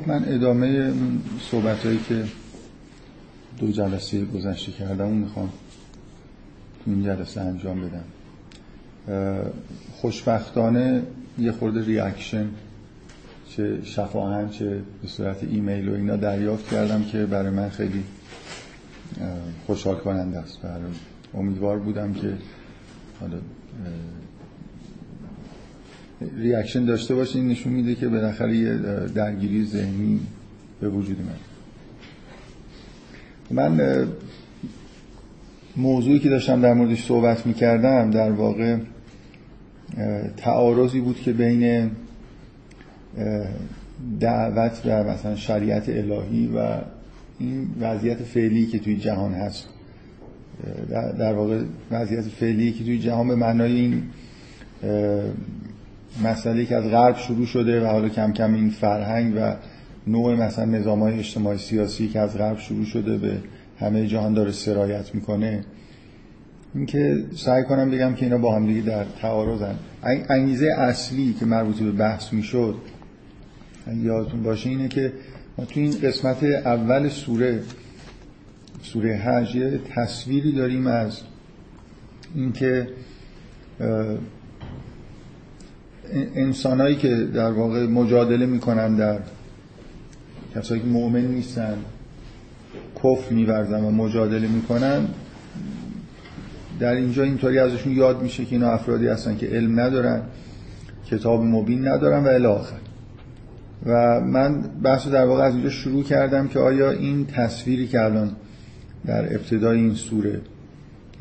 خب من ادامه صحبتایی که دو جلسه گذشته کردم اون میخوام تو این جلسه انجام بدم. خوشبختانه یه خورده ریاکشن چه شفاهن چه به صورت ایمیل و اینا دریافت کردم که برای من خیلی خوشحال کننده است. برای امیدوار بودم که حالا ریاکشن داشته باشه، این نشون میده که بالاخره یه درگیری ذهنی به وجود من موضوعی که داشتم در موردش صحبت میکردم در واقع تعارضی بود که بین دعوت و مثلا شریعت الهی و این وضعیت فعلی که توی جهان هست، در واقع وضعیت فعلی که توی جهان به معنای این مسئله که از غرب شروع شده و حالا کم کم این فرهنگ و نوع مثلا نظام‌های اجتماعی سیاسی که از غرب شروع شده به همه جهان داره سرایت میکنه، این که سعی کنم بگم که اینا با هم دیگه در تعارضن. انگیزه اصلی که مربوط به بحث میشد یادتون باشه اینه که ما تو این قسمت اول سوره حج یه تصویری داریم از این که انسانایی که در واقع مجادله میکنن، در کسایی که مؤمن نیستن کفر میورزن و مجادله میکنن، در اینجا اینطوری ازشون یاد میشه که اینا افرادی هستن که علم ندارن، کتاب مبین ندارن و الی آخر. و من بحثو در واقع از اینجا شروع کردم که آیا این تصویری که الان در ابتدای این سوره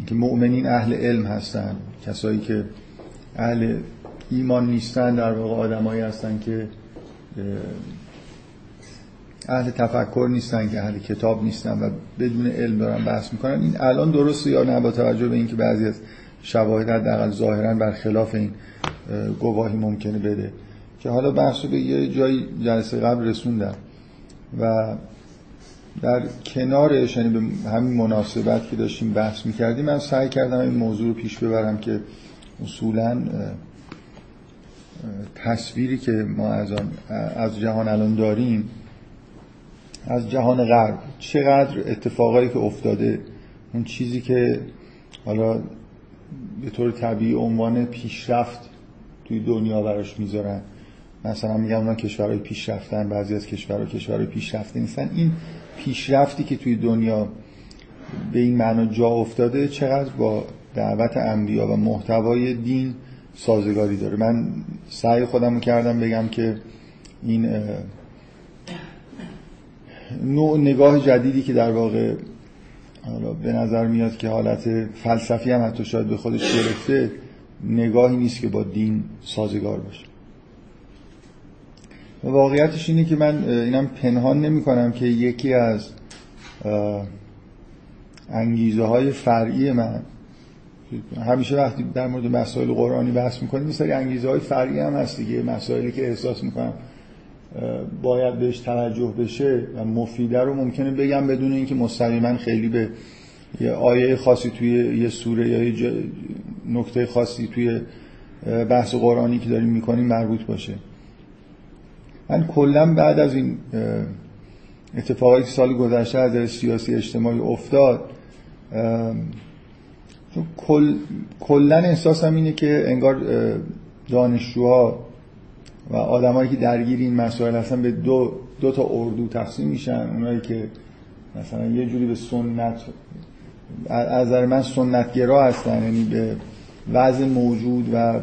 که مؤمنین اهل علم هستن، کسایی که اهل ایمان نیستن در واقع آدمایی هستن که اهل تفکر نیستن، که اهل کتاب نیستن و بدون علم دارن بحث میکنن، این الان درسته یا نه؟ با توجه به اینکه بعضی از شواهد حداقل ظاهرا برخلاف این گواهی ممکنه بده، که حالا بحثو به یه جایی جلسه قبل رسوندم و در کنارش، یعنی به همین مناسبت که داشتیم بحث میکردیم، من سعی کردم این موضوع رو پیش ببرم که اصولاً تصویری که ما از جهان الان داریم، از جهان غرب، چقدر اتفاقایی که افتاده، اون چیزی که حالا به طور طبیعی عنوان پیشرفت توی دنیا براش میذارن، مثلا میگم اونا کشورهای پیشرفتن، بعضی از کشورها کشورهای پیشرفته نیستن، این پیشرفتی که توی دنیا به این معنا جا افتاده چقدر با دعوت انبیا و محتوای دین سازگاری داره. من سعی خودم کردم بگم که این نوع نگاه جدیدی که در واقع حالا به نظر میاد که حالت فلسفی هم حتی شاید به خودش گرفته، نگاهی نیست که با دین سازگار باشه. واقعیتش اینه که من اینم پنهان نمی کنم که یکی از انگیزه های فرعی من، همیشه وقتی در مورد مسائل قرآنی بحث میکنیم یه سری انگیزه‌های فرعی هم هست دیگه، مسائلی که احساس میکنم باید بهش توجه بشه و مفیده رو ممکنه بگم بدون اینکه مستقیما خیلی به یه آیه خاصی توی یه سوره یا یه نکته خاصی توی بحث قرآنی که داریم میکنیم مربوط باشه. من کلا بعد از این اتفاقاتی که سال گذشته از نظر سیاسی اجتماعی افتاد، کلن احساسم اینه که انگار دانشجوها و آدمایی که درگیر این مسائل هستن به دو تا اردو تقسیم میشن. اونایی که مثلا یه جوری به سنت، از نظر من سنتگرا هستن، یعنی به وضع موجود و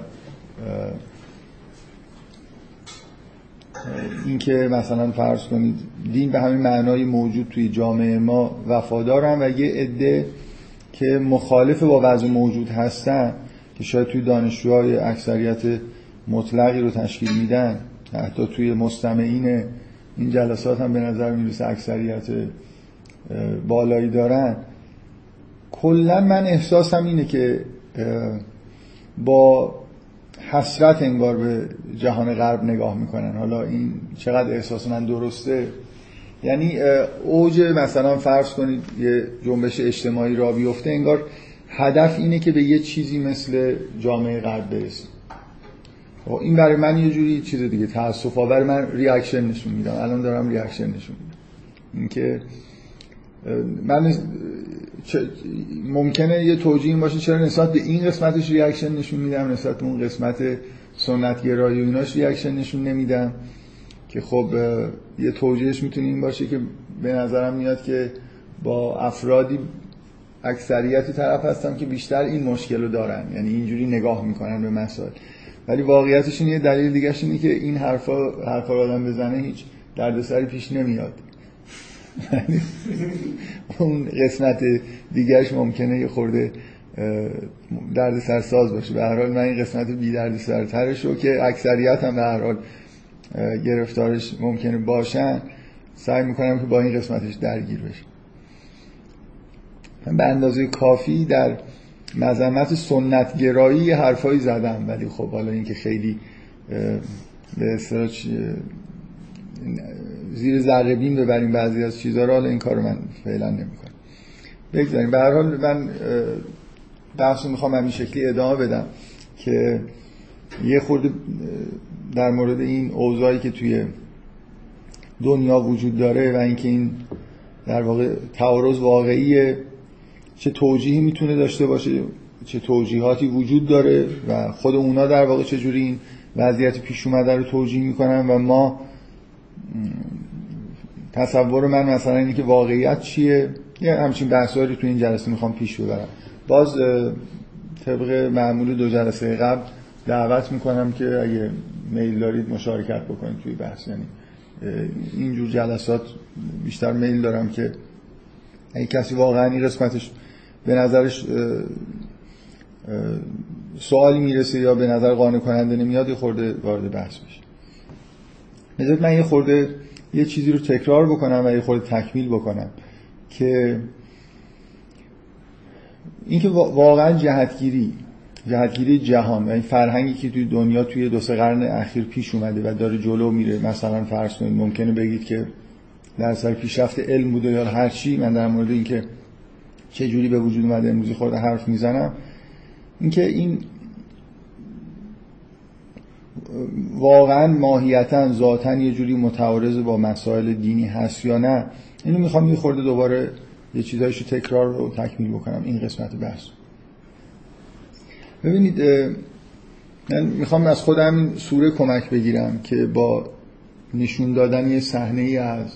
اینکه مثلا فرض کنید دین به همین معنای موجود توی جامعه ما وفادارن، و یه عده که مخالف با وضع موجود هستن که شاید توی دانشجوهای اکثریت مطلقی رو تشکیل میدن، حتی توی مستمعین این جلسات هم به نظر میرسه اکثریت بالایی دارن. کلا من احساسم اینه که با حسرت انگار به جهان غرب نگاه میکنن. حالا این چقدر احساس من درسته؟ یعنی اوج مثلا فرض کنید یه جنبش اجتماعی را بیفته، انگار هدف اینه که به یه چیزی مثل جامعه غرب برسیم. این برای من یه جوری چیز دیگه تأسف آور، من ریاکشن نشون میدم، الان دارم ریاکشن نشون میدم. اینکه من ممکنه یه توجیه این باشه چرا نسبت به این قسمتش ریاکشن نشون میدم، نسبت به اون قسمت سنت‌گرایی و ایناش ریاکشن نشون نمیدم، که خب یه توجیهش میتونه این باشه که به نظرم میاد که با افرادی اکثریت طرف هستم که بیشتر این مشکل رو دارن، یعنی اینجوری نگاه میکنن به مسائل. ولی واقعیتش یه دلیل دیگه‌ش اینه که این حرفا رو آدم بزنه هیچ دردسری پیش نمیاد. اون قسمت دیگه‌ش ممکنه یه خورده دردسر ساز باشه. به هر حال من این قسمت بی دردسرترش رو که اکثریت هم به هر حال گرفتارش ممکنه باشن، سعی میکنم که با این قسمتش درگیر بشم. من به اندازه کافی در مذمت سنت‌گرایی حرفایی زدم، ولی خب حالا اینکه خیلی به اصطلاح زیر ذره بین ببریم بعضی از چیزها رو، حالا این کارو من فعلا نمی‌کنم، بگذاریم. به هر حال من بحثو می‌خوام همین شکلی ادامه بدم که یه خورده در مورد این اوضاعی که توی دنیا وجود داره و اینکه این در واقع تعارض واقعیه، چه توجیهی میتونه داشته باشه، چه توجیهاتی وجود داره و خود اونا در واقع چه جوری این وضعیت پیش اومده رو توجیه میکنن و ما تصور من مثلا اینه که واقعیت چیه. یه همچین بحثایی رو تو این جلسه میخوام پیش ببرم. باز طبق معمول دو جلسه قبل دعوت میکنم که اگه میل دارید مشارکت بکنید توی بحث، یعنی اینجور جلسات بیشتر میل دارم که اگه کسی واقعا این قسمتش به نظرش سوالی میرسه یا به نظر قانع کننده نمیاد، یه خورده وارد بحث بشه. بذارید من یه خورده یه چیزی رو تکرار بکنم و یه خورده تکمیل بکنم که این که واقعا جهتگیری جهان و این فرهنگی که توی دنیا توی 2-3 قرن اخیر پیش اومده و داره جلو میره، مثلا فرض کنید ممکنه بگید که در اثر پیشرفت علم بوده یا هر چی، من در مورد این که چه جوری به وجود اومده امروز خود حرف میزنم، اینکه این واقعا ماهیتاً ذاتاً یه جوری متعارض با مسائل دینی هست یا نه، اینو میخوام یه خورده دوباره یه چیزایشو تکرار رو تکمیل بکنم این قسمت بحث. ببینید من میخوام از خودم سوره کمک بگیرم که با نشون دادن یه صحنه‌ای از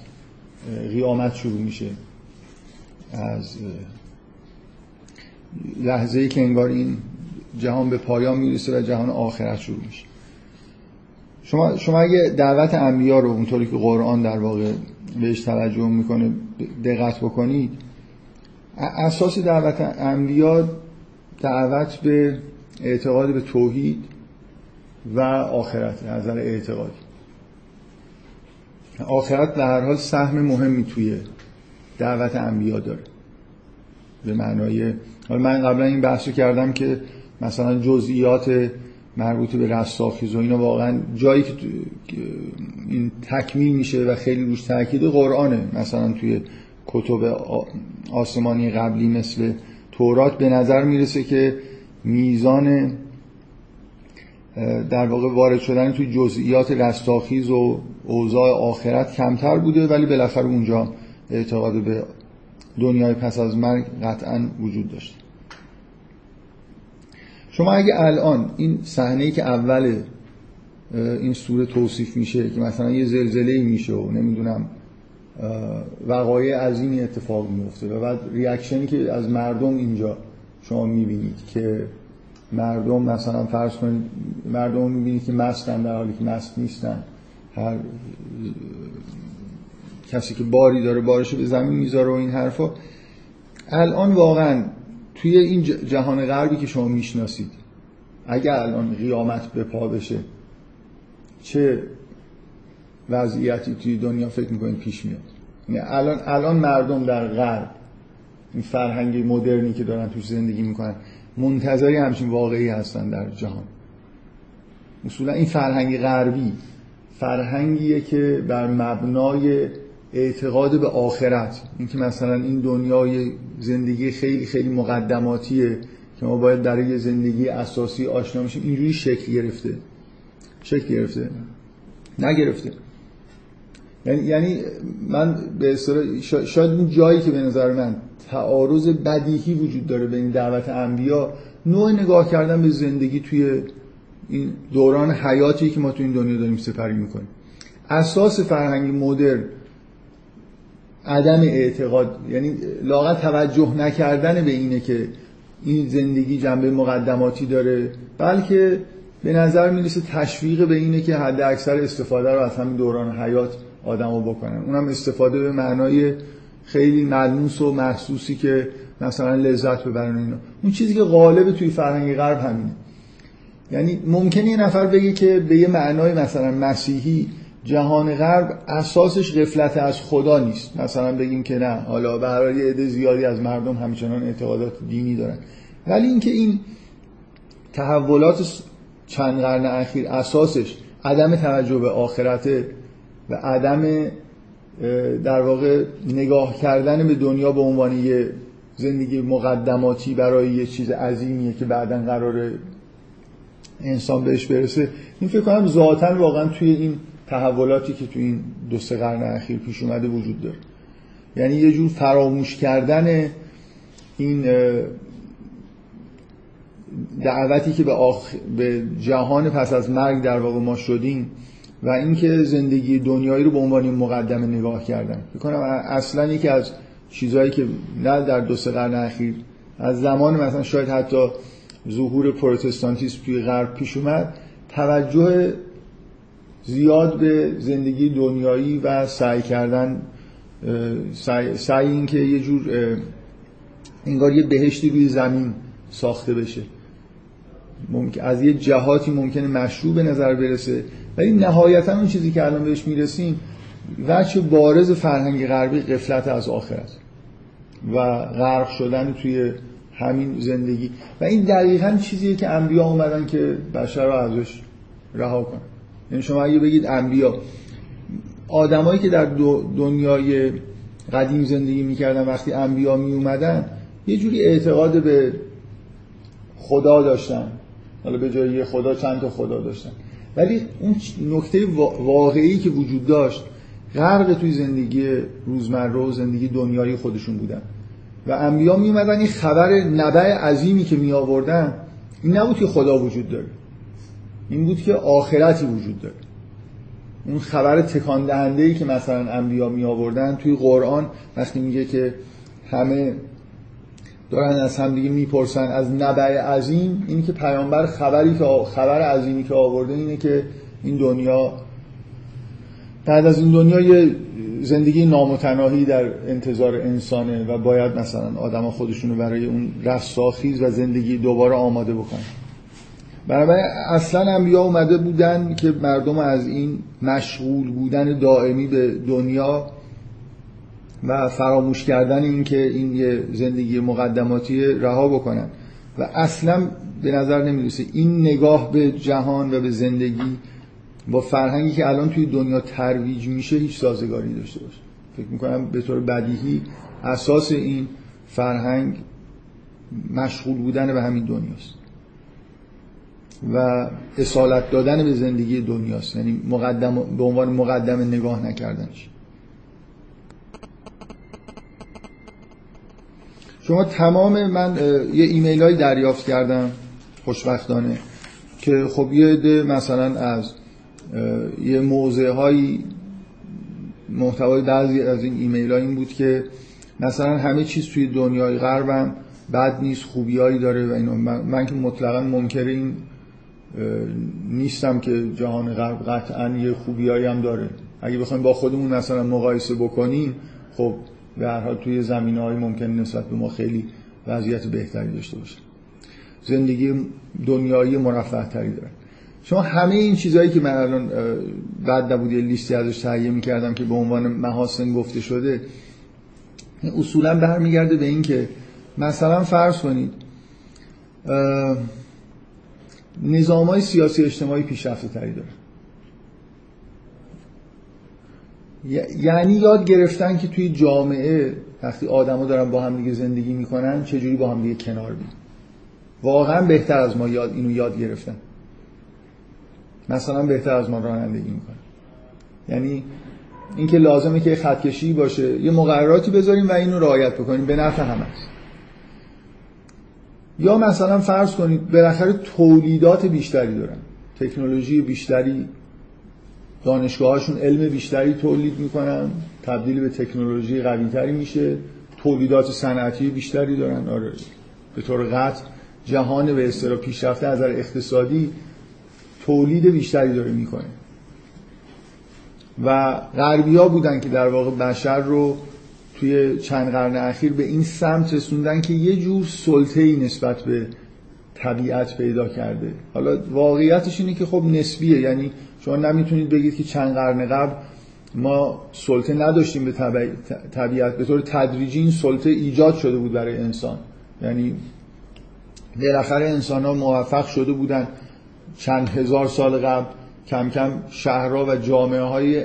قیامت شروع میشه، از لحظه‌ای که انگار این جهان به پایان میرسه و جهان آخرت شروع میشه. شما اگه دعوت انبیا رو اونطوری که قرآن در واقع بهش توجه میکنه دقت بکنید، اساس دعوت انبیا دعوت به اعتقاد به توحید و آخرت، از نظر اعتقادی آخرت به هر حال سهم مهمی توی دعوت انبیا داره. به معنای من قبلا این بحث رو کردم که مثلا جزئیات مربوط به رستاخیز و اینا واقعا جایی که این تکمیل میشه و خیلی روش تاکید قرآنه. مثلا توی کتب آسمانی قبلی مثل تورات به نظر میرسه که میزان در واقع وارد شدن توی جزئیات رستاخیز و اوضاع آخرت کمتر بوده، ولی بالاخره اونجا اعتقاد به دنیای پس از مرگ قطعاً وجود داشته. شما اگه الان این صحنه‌ای که اول این سوره توصیف میشه که مثلا یه زلزله‌ای میشه و نمیدونم وقایع عظیمی اتفاق میفته و بعد ریاکشنی که از مردم اینجا شما میبینید که مردم مثلا فرض کنید مردم میبینید که مستن در حالی که مست نیستن، هر کسی که باری داره بارشو به زمین میذاره و این حرفا، الان واقعا توی این جهان غربی که شما میشناسید اگر الان قیامت به پا بشه چه وضعیتی توی دنیا فکر میکنید پیش میاد؟ الان مردم در غرب این فرهنگی مدرنی که دارن توش زندگی میکنن منتظری همچین واقعی هستن در جهان. اصولا این فرهنگ غربی فرهنگیه که بر مبنای اعتقاد به آخرت، اینکه مثلا این دنیای زندگی خیلی خیلی مقدماتیه که ما باید در یه زندگی اساسی آشنا بشیم، اینجوری شکل گرفته. شکل گرفته؟ نگرفته. یعنی من به اصطلاح شاید اون جایی که به نظر من تعارض بدیهی وجود داره بین دعوت انبیا، نوع نگاه کردن به زندگی توی این دوران حیاتی که ما توی این دنیا داریم سپری میکنیم. اساس فرهنگ مدرن عدم اعتقاد، یعنی لاغت توجه نکردن به اینه که این زندگی جنبه مقدماتی داره، بلکه به نظر میرسه تشویق به اینه که حد اکثر استفاده رو از همین دوران حیات آدمو بکنن، اونم استفاده به معنای خیلی ملموس و محسوسی که مثلا لذت ببرن. اینا اون چیزی که غالب توی فرهنگ غرب همینه. یعنی ممکنه یه نفر بگه که به یه معنای مثلا مسیحی جهان غرب اساسش غفلت از خدا نیست، مثلا بگیم که نه، حالا برای یه عده زیادی از مردم همچنان اعتقادات دینی دارن، ولی اینکه این تحولات چند قرن اخیر اساسش عدم توجه به آخرت و عدم در واقع نگاه کردن به دنیا به عنوان یه زندگی مقدماتی برای یه چیز عظیمیه که بعداً قراره انسان بهش برسه، این فکر کنم ذاتاً واقعاً توی این تحولاتی که توی این دو سه قرن اخیر پیش اومده وجود داره. یعنی یه جور فراموش کردن این دعوتی که به جهان پس از مرگ در واقع ما شدیم و اینکه زندگی دنیایی رو به عنوان مقدمه نگاه کردن، فکر کنم اصلا یکی از چیزایی که نه در دو سه قرن اخیر، از زمان مثلا شاید حتی ظهور پروتستانتیسم توی غرب پیش اومد، توجه زیاد به زندگی دنیایی و سعی کردن سعی این که یه جور انگار یه بهشتی روی زمین ساخته بشه، از یه جهاتی ممکنه مشروع به نظر برسه، ولی نهایتاً اون چیزی که الان بهش میرسیم وجه بارز فرهنگ غربی غفلت از آخرت و غرق شدن توی همین زندگی، و این دقیقاً چیزیه که انبیا اومدن که بشر رو ازش رها کنن. یعنی شما اگه بگید انبیا، آدمایی که در دنیای قدیم زندگی میکردن وقتی انبیا میومدن یه جوری اعتقاد به خدا داشتن، حالا به جای خدا چند تا خدا داشتن، ولی اون نکته واقعی که وجود داشت غرق توی زندگی روزمره و زندگی دنیایی خودشون بودن و انبیا میومدن این خبر نبع عظیمی که می آوردن این نبود که خدا وجود داره، این بود که آخرتی وجود داره. اون خبر تکان دهنده‌ای که مثلا انبیا می آوردن توی قرآن وقتی میگه که همه دارن از هم دیگه میپرسن از نبع عظیم، این که پیامبر خبر عظیمی که آورده اینه که این دنیا، بعد از این دنیا یه زندگی نامتناهی در انتظار انسانه و باید مثلا آدما خودشونو برای اون رستاخیز و زندگی دوباره آماده بکنن. بنابراین اصلا انبیا اومده بودن که مردم از این مشغول بودن دائمی به دنیا و فراموش کردن این که این یه زندگی مقدماتی رها بکنن و اصلا به نظر نمیرسه این نگاه به جهان و به زندگی با فرهنگی که الان توی دنیا ترویج میشه هیچ سازگاری داشته باشه. فکر میکنم به طور بدیهی اساس این فرهنگ مشغول بودن به همین دنیاست و اصالت دادن به زندگی دنیاست، یعنی به عنوان مقدمه نگاه نکردنش. شما تمام، من یه ایمیل هایی دریافت کردم خوشبختانه که خب یه عده مثلا از یه موضع هایی، محتوای بعضی از این ایمیل ها این بود که مثلا همه چیز توی دنیای غربم بد نیست، خوبی هایی داره و اینا. من که مطلقا منکر این نیستم که جهان غرب قطعا یه خوبی هایی هم داره، اگه بخوایم با خودمون مثلا مقایسه بکنیم خب به هر حال توی زمینه‌های ممکن نسبت به ما خیلی وضعیت بهتری داشته باشه، زندگی دنیایی مرفه‌تری دارن. شما همه این چیزایی که من الان بد نبود یه لیستی ازش تهیه می‌کردم که به عنوان محاسن گفته شده، اصولاً برمیگرده به این که مثلا فرض کنید نظام‌های سیاسی اجتماعی پیشرفته‌تری دارن، یعنی یاد گرفتن که توی جامعه وقتی آدما دارن با هم دیگه زندگی میکنن چجوری با هم دیگه کنار بیان. واقعا بهتر از ما اینو یاد گرفتن مثلا بهتر از ما رانندگی میکنن. یعنی اینکه لازمه که خطکشی باشه، یه مقرراتی بذاریم و اینو رعایت بکنیم، به نفع همه است. یا مثلا فرض کنید بالاخره تولیدات بیشتری دارن، تکنولوژی بیشتری، دانشگاهاشون علم بیشتری تولید میکنن، تبدیل به تکنولوژی قویتری میشه، تولیدات صنعتی بیشتری دارن. آره به طور قطع جهان به اصطلاح پیشرفته از نظر اقتصادی تولید بیشتری داره میکنه و غربی‌ها بودن که در واقع بشر رو توی چند قرن اخیر به این سمت رسوندن که یه جور سلطه‌ای نسبت به طبیعت پیدا کرده. حالا واقعیتش اینه که خب نسبیه، یعنی شما نمیتونید بگید که چند قرن قبل ما سلطه نداشتیم به طبیعت، به طور تدریجی این سلطه ایجاد شده بود برای انسان. یعنی بالاخره انسان‌ها موفق شده بودن چند هزار سال قبل کم کم شهرها و جامعه‌های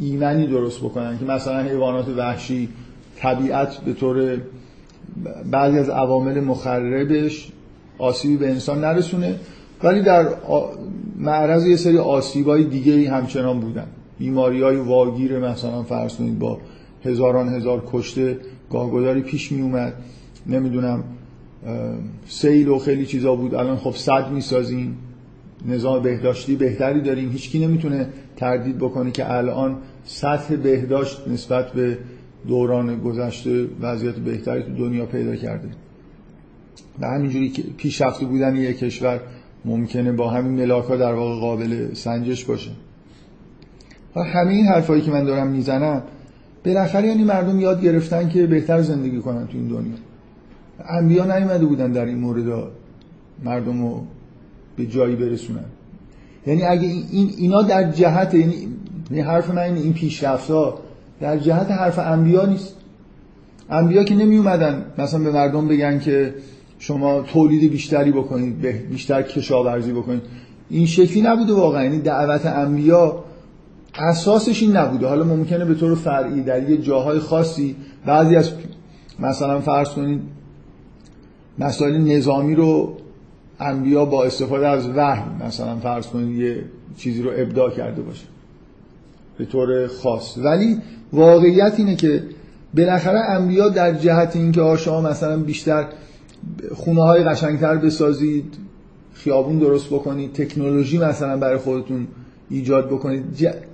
ایمنی درست بکنن که مثلا حیوانات وحشی، طبیعت به طور بعضی از عوامل مخربش آسیبی به انسان نرسونه، ولی در معرض یه سری آسیب‌های دیگه‌ای همچنان بودن. بیماری‌های واگیر مثلا فرض کنید با هزاران هزار کشته گاه‌گداری پیش می‌اومد، نمیدونم سیل و خیلی چیزا بود. الان خب سد می‌سازیم، نظام بهداشتی بهتری داریم، هیچکی نمیتونه تردید بکنه که الان سطح بهداشت نسبت به دوران گذشته وضعیت بهتری تو دنیا پیدا کرده و همینجوری که پیشرفته بودن یک کشور ممکنه با همین ملاک‌ها در واقع قابل سنجش باشه. و همه این حرفایی که من دارم میزنم بالاخره یعنی مردم یاد گرفتن که بهتر زندگی کنن تو این دنیا. انبیا نیامده بودن در این مورد مردم رو به جایی برسونن. یعنی اگه اینا در جهت، یعنی حرف من این پیشرفت‌ها در جهت حرف انبیا نیست. انبیا که نمی اومدن مثلا به مردم بگن که شما تولید بیشتری بکنید، بیشتر کشاورزی بکنید، این شکلی نبوده واقعا. یعنی دعوت انبیا اساسش این نبوده. حالا ممکنه به طور فرعی در یه جاهای خاصی بعضی از مثلا فرض کنید مسائل نظامی رو انبیا با استفاده از وحی مثلا فرض کنید یه چیزی رو ابداع کرده باشه به طور خاص، ولی واقعیت اینه که بالاخره انبیا در جهت اینکه شما مثلا بیشتر خونه های قشنگتر بسازید، خیابون درست بکنید، تکنولوژی مثلا برای خودتون ایجاد بکنید،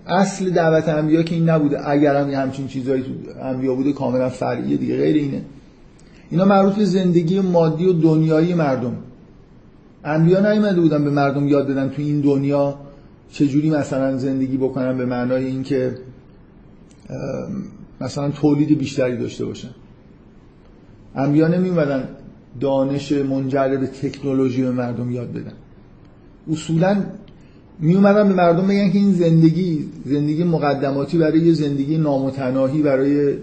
اصل دعوت انبیا که این نبوده. اگر هم همچین چیزایی انبیا بوده کاملا فرعیه دیگه، غیر اینه. اینا مربوط به زندگی مادی و دنیایی مردم. انبیا نیامده بودن به مردم یاد بدن تو این دنیا چجوری مثلا زندگی بکنن به معنای اینکه مثلا تولید بیشتری داشته باشن. انبیا نمیومدن دانش منجر به تکنولوژی به مردم یاد بدن. اصولا میومدن به مردم بگن که این زندگی مقدماتی برای یه زندگی نامتناهی برای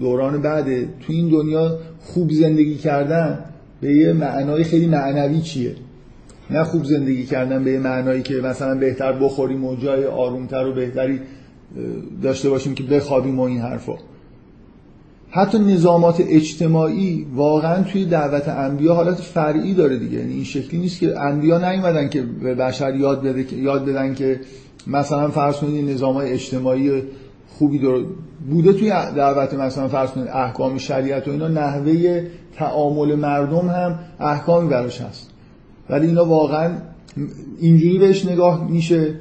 دوران بعده. تو این دنیا خوب زندگی کردن به یه معنای خیلی معنوی چیه، نه خوب زندگی کردن به یه معنایی که مثلا بهتر بخوریم و جای آرومتر و بهتری داشته باشیم که بخوابیم و این حرفا. حتی نظامات اجتماعی واقعا توی دعوت انبیا حالت فرعی داره دیگه. یعنی این شکلی نیست که انبیا نیومدن که به بشر یاد بدن که مثلا فرض کنید نظام‌های اجتماعی خوبی داره. بوده توی دعوت مثلا فرض کنید احکام شریعت و اینا، نحوه تعامل مردم هم احکامی براش هست، ولی اینا واقعا اینجوری بهش نگاه میشه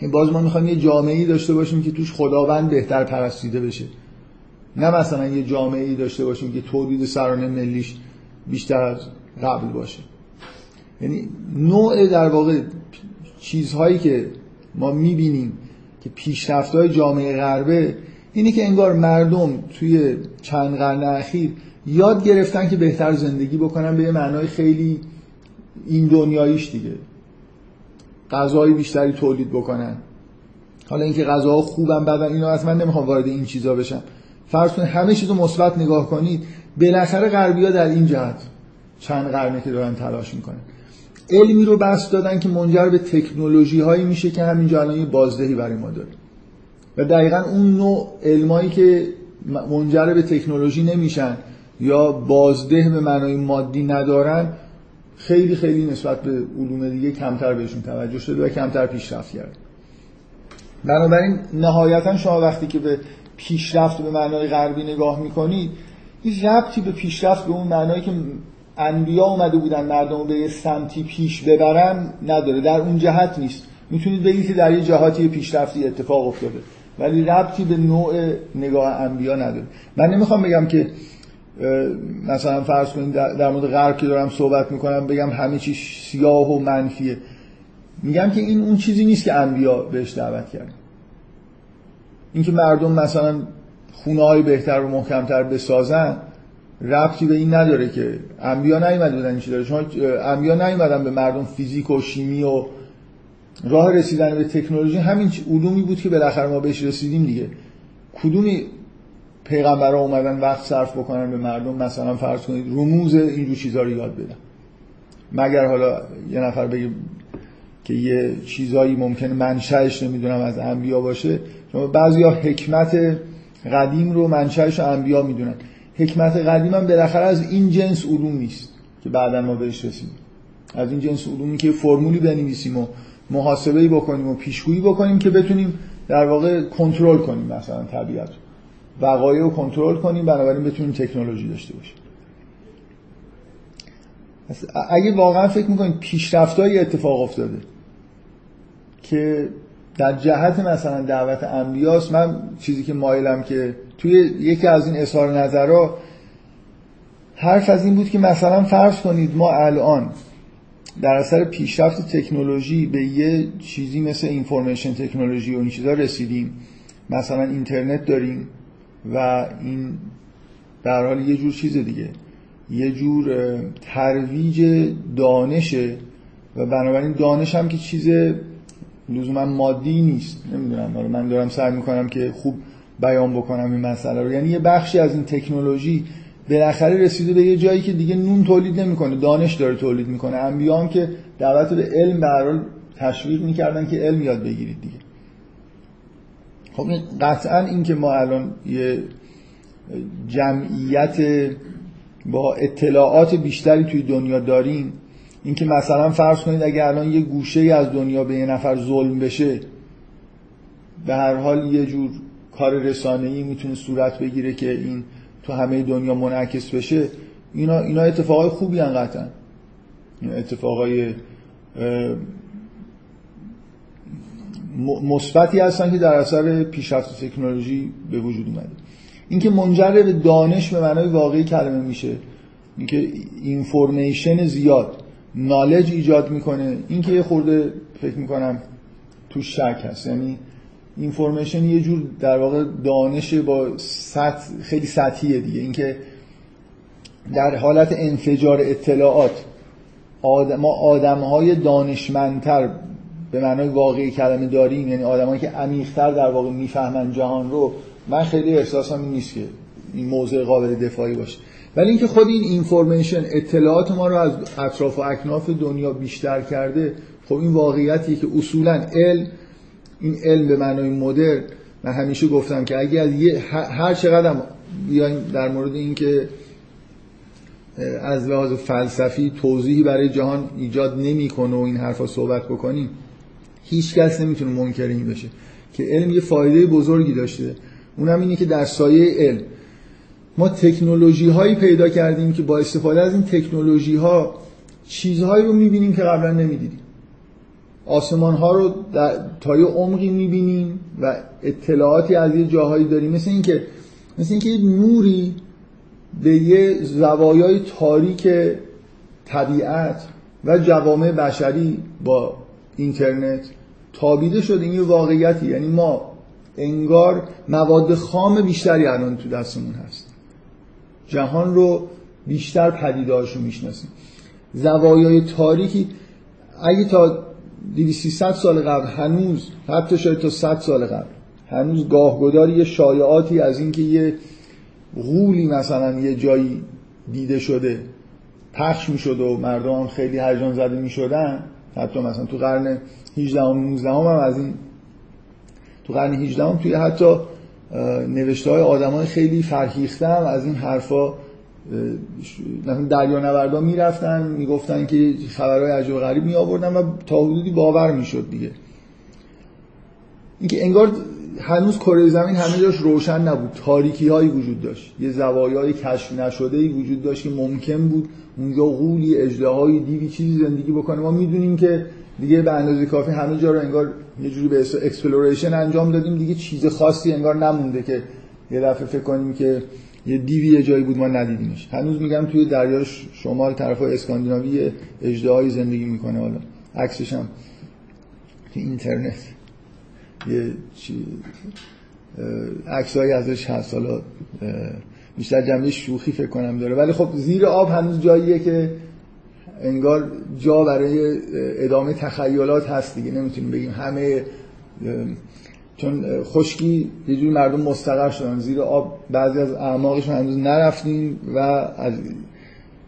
که باز ما می‌خوایم یه جامعه‌ای داشته باشیم که توش خداوند بهتر پرستیده بشه، نه مثلا یه جامعه‌ای داشته باشیم که تولید سرانه ملیش بیشتر از قبل باشه. یعنی نوع در واقع چیزهایی که ما می‌بینیم که پیشرفت‌های جامعه غربه اینه که انگار مردم توی چند قرن اخیر یاد گرفتن که بهتر زندگی بکنن به معنای خیلی این دنیاییش دیگه، غذای بیشتری تولید بکنن. حالا اینکه غذاها خوبن بدن اینا اصلا نمیخوام وارد این چیزا بشم. فرض کنید همه چیزو مثبت نگاه کنید، بالاخره غربی‌ها در این جهت چند قرنه که دارن تلاش میکنن، علمی رو بس دادن که منجر به تکنولوژی هایی میشه که همینجا الان یه بازدهی برای ما داره و دقیقاً اون نوع علمایی که منجر به تکنولوژی نمیشن یا بازده به معنای مادی ندارن خیلی خیلی نسبت به علوم دیگه کمتر بهشون توجه شده و کمتر پیشرفت کرده. بنابراین نهایتا شما وقتی که به پیشرفت به معنای غربی نگاه میکنید، هیچ ربطی به پیشرفت به اون معنایی که انبیا اومده بودن مردم رو به یه سمتی پیش ببرن نداره، در اون جهت نیست. میتونید بگید که در یه جهاتی پیشرفتی اتفاق افتاده، ولی ربطی به نوع نگاه انبیا نداره. من نمیخوام بگم که مثلا فرض کنید در مورد غرب که دارم صحبت میکنم بگم همه چیز سیاه و منفیه. میگم که این اون چیزی نیست که انبیا بهش دعوت کردن. اینکه مردم مثلا خونه‌های بهتر و محکم‌تر بسازن ربطی به این نداره که انبیا نیومدن چی داره. چون انبیا نیومدن به مردم فیزیک و شیمی و راه رسیدن به تکنولوژی، همین علومی بود که بالاخره ما بهش رسیدیم دیگه. کدومی پیغمبرها اومدن وقت صرف بکنن به مردم مثلا فرض کنید رموز اینجور چیزا رو یاد بدن؟ مگر حالا یه نفر بگه که یه چیزایی ممکنه منشأش نمیدونم از انبیا باشه. بعضیا حکمت قدیم رو منشأش انبیا میدونن. حکمت قدیم هم بالاخره از این جنس علوم نیست که بعداً ما بهش رسیدیم. از این جنس علومی که فرمولی بنویسیم و محاسبه‌ای بکنیم و پیشگویی بکنیم که بتونیم در واقع کنترل کنیم مثلا طبیعت وقایع رو کنترل کنیم، بنابراین بتونیم تکنولوژی داشته باشیم. اگه واقعا فکر میکنید پیشرفت‌هایی اتفاق افتاده که در جهت مثلا دعوت انبیاست، من چیزی که مایلم که توی یکی از این اظهار نظرها حرف از این بود که مثلا فرض کنید ما الان در اثر پیشرفت تکنولوژی به یه چیزی مثل اینفورمیشن تکنولوژی و این چیزا رسیدیم، مثلا اینترنت داریم و این در حال یه جور چیز دیگه، یه جور ترویج دانشه و بنابراین دانش هم که چیز لزوما مادی نیست. نمیدونم، من دارم سعی میکنم که خوب بیان بکنم این مسئله رو. یعنی یه بخشی از این تکنولوژی بالاخره رسیده به یه جایی که دیگه نون تولید نمیکنه، دانش داره تولید میکنه. انبیا هم که دعوت به علم به هر حال تشویق میکردن که علم یاد بگیرید دیگه. خب قطعا این که ما الان یه جمعیت با اطلاعات بیشتری توی دنیا داریم، این که مثلا فرض کنید اگه الان یه گوشه از دنیا به یه نفر ظلم بشه، به هر حال یه جور کار رسانه‌ای میتونه صورت بگیره که این تو همه دنیا منعکس بشه. اینا اتفاقای خوبی ان قطعا، اتفاقای مثبتی هستن که در اثر پیشرفت تکنولوژی به وجود اومده. اینکه منجر به دانش به معنای واقعی کلمه میشه، اینکه اینفورمیشن زیاد نالج ایجاد میکنه، این که یه خورده فکر میکنم تو شک هست. یعنی اینفورمیشن یه جور در واقع دانش با سطح خیلی سطحیه دیگه. اینکه در حالت انفجار اطلاعات ما آدمهای دانشمندتر به معنای واقعی کلمه داریم، یعنی آدمایی که عمیق‌تر در واقع میفهمن جهان رو. من خیلی احساسم نیست که این موضوع قابل دفاعی باشه، ولی اینکه خود این اینفورمیشن اطلاعات ما رو از اطراف و اکناف دنیا بیشتر کرده، خب این واقعیتیه که اصولاً این علم به معنای مدرن، من همیشه گفتم که اگه از هر چقدر بیایم در مورد این که از لحاظ فلسفی توضیحی برای جهان ایجاد نمی‌کنه و این حرفا صحبت بکنیم، هیچ کس نمیتونه منکر این بشه که علم یه فایده بزرگی داشته. اونم اینه که در سایه علم ما تکنولوژی‌هایی پیدا کردیم که با استفاده از این تکنولوژی‌ها چیزهایی رو می‌بینیم که قبلا نمی‌دیدیم. آسمان‌ها رو تا یه عمقی می‌بینیم و اطلاعاتی از یه جاهایی داریم، مثل اینکه نوری به یه زوایای تاریک طبیعت و جوامع بشری با اینترنت تابیده شد. این یه واقعیتی، یعنی ما انگار مواد خام بیشتری الان تو دستمون هست، جهان رو بیشتر پدیدارشو میشناسیم. زوایای تاریکی اگه تا 200-300 سال قبل هنوز، حتی شاید تا 100 سال قبل هنوز گاهگداری یه شایعاتی از این که یه غولی مثلا یه جایی دیده شده پخش میشد و مردم هم خیلی هیجان زده میشدن، حتی مثلا تو قرن 18 و 19 هم از این، تو قرن 18 هم توی حتی نوشته‌های آدمای خیلی فرهیخته هم از این حرفا مثلا دریانوردان میرفتن میگفتن که خبرهای عجب و غریب میآوردن و تا حدودی باور میشد دیگه. اینکه انگار هنوز کره زمین همه جاش روشن نبود، تاریکی‌هایی وجود داشت، یه زوایای کشف نشده‌ای وجود داشت که ممکن بود اونجا غولی، اژدهای، دیوی چیزی زندگی بکنه. ما میدونیم که دیگه به اندازه کافی همه جا رو انگار یه جوری به اکسپلوریشن انجام دادیم، دیگه چیز خاصی انگار نمونده که یه دفعه فکر کنیم که یه دیوی یه جایی بود ما ندیدیمش. هنوز میگم توی دریای شمال طرفای اسکاندیناوی اژدهای زندگی میکنه، حالا عکسش هم تو اینترنت یه عکسایی ازش هست، حالا بیشتر جنبه شوخی فکر کنم داره، ولی خب زیر آب هنوز جاییه که انگار جا برای ادامه تخیلات هست دیگه. نمیتونیم بگیم همه، چون خشکی یه جوری مردم مستقر شدن زیر آب، بعضی از اعماقشون هنوز نرفتیم و از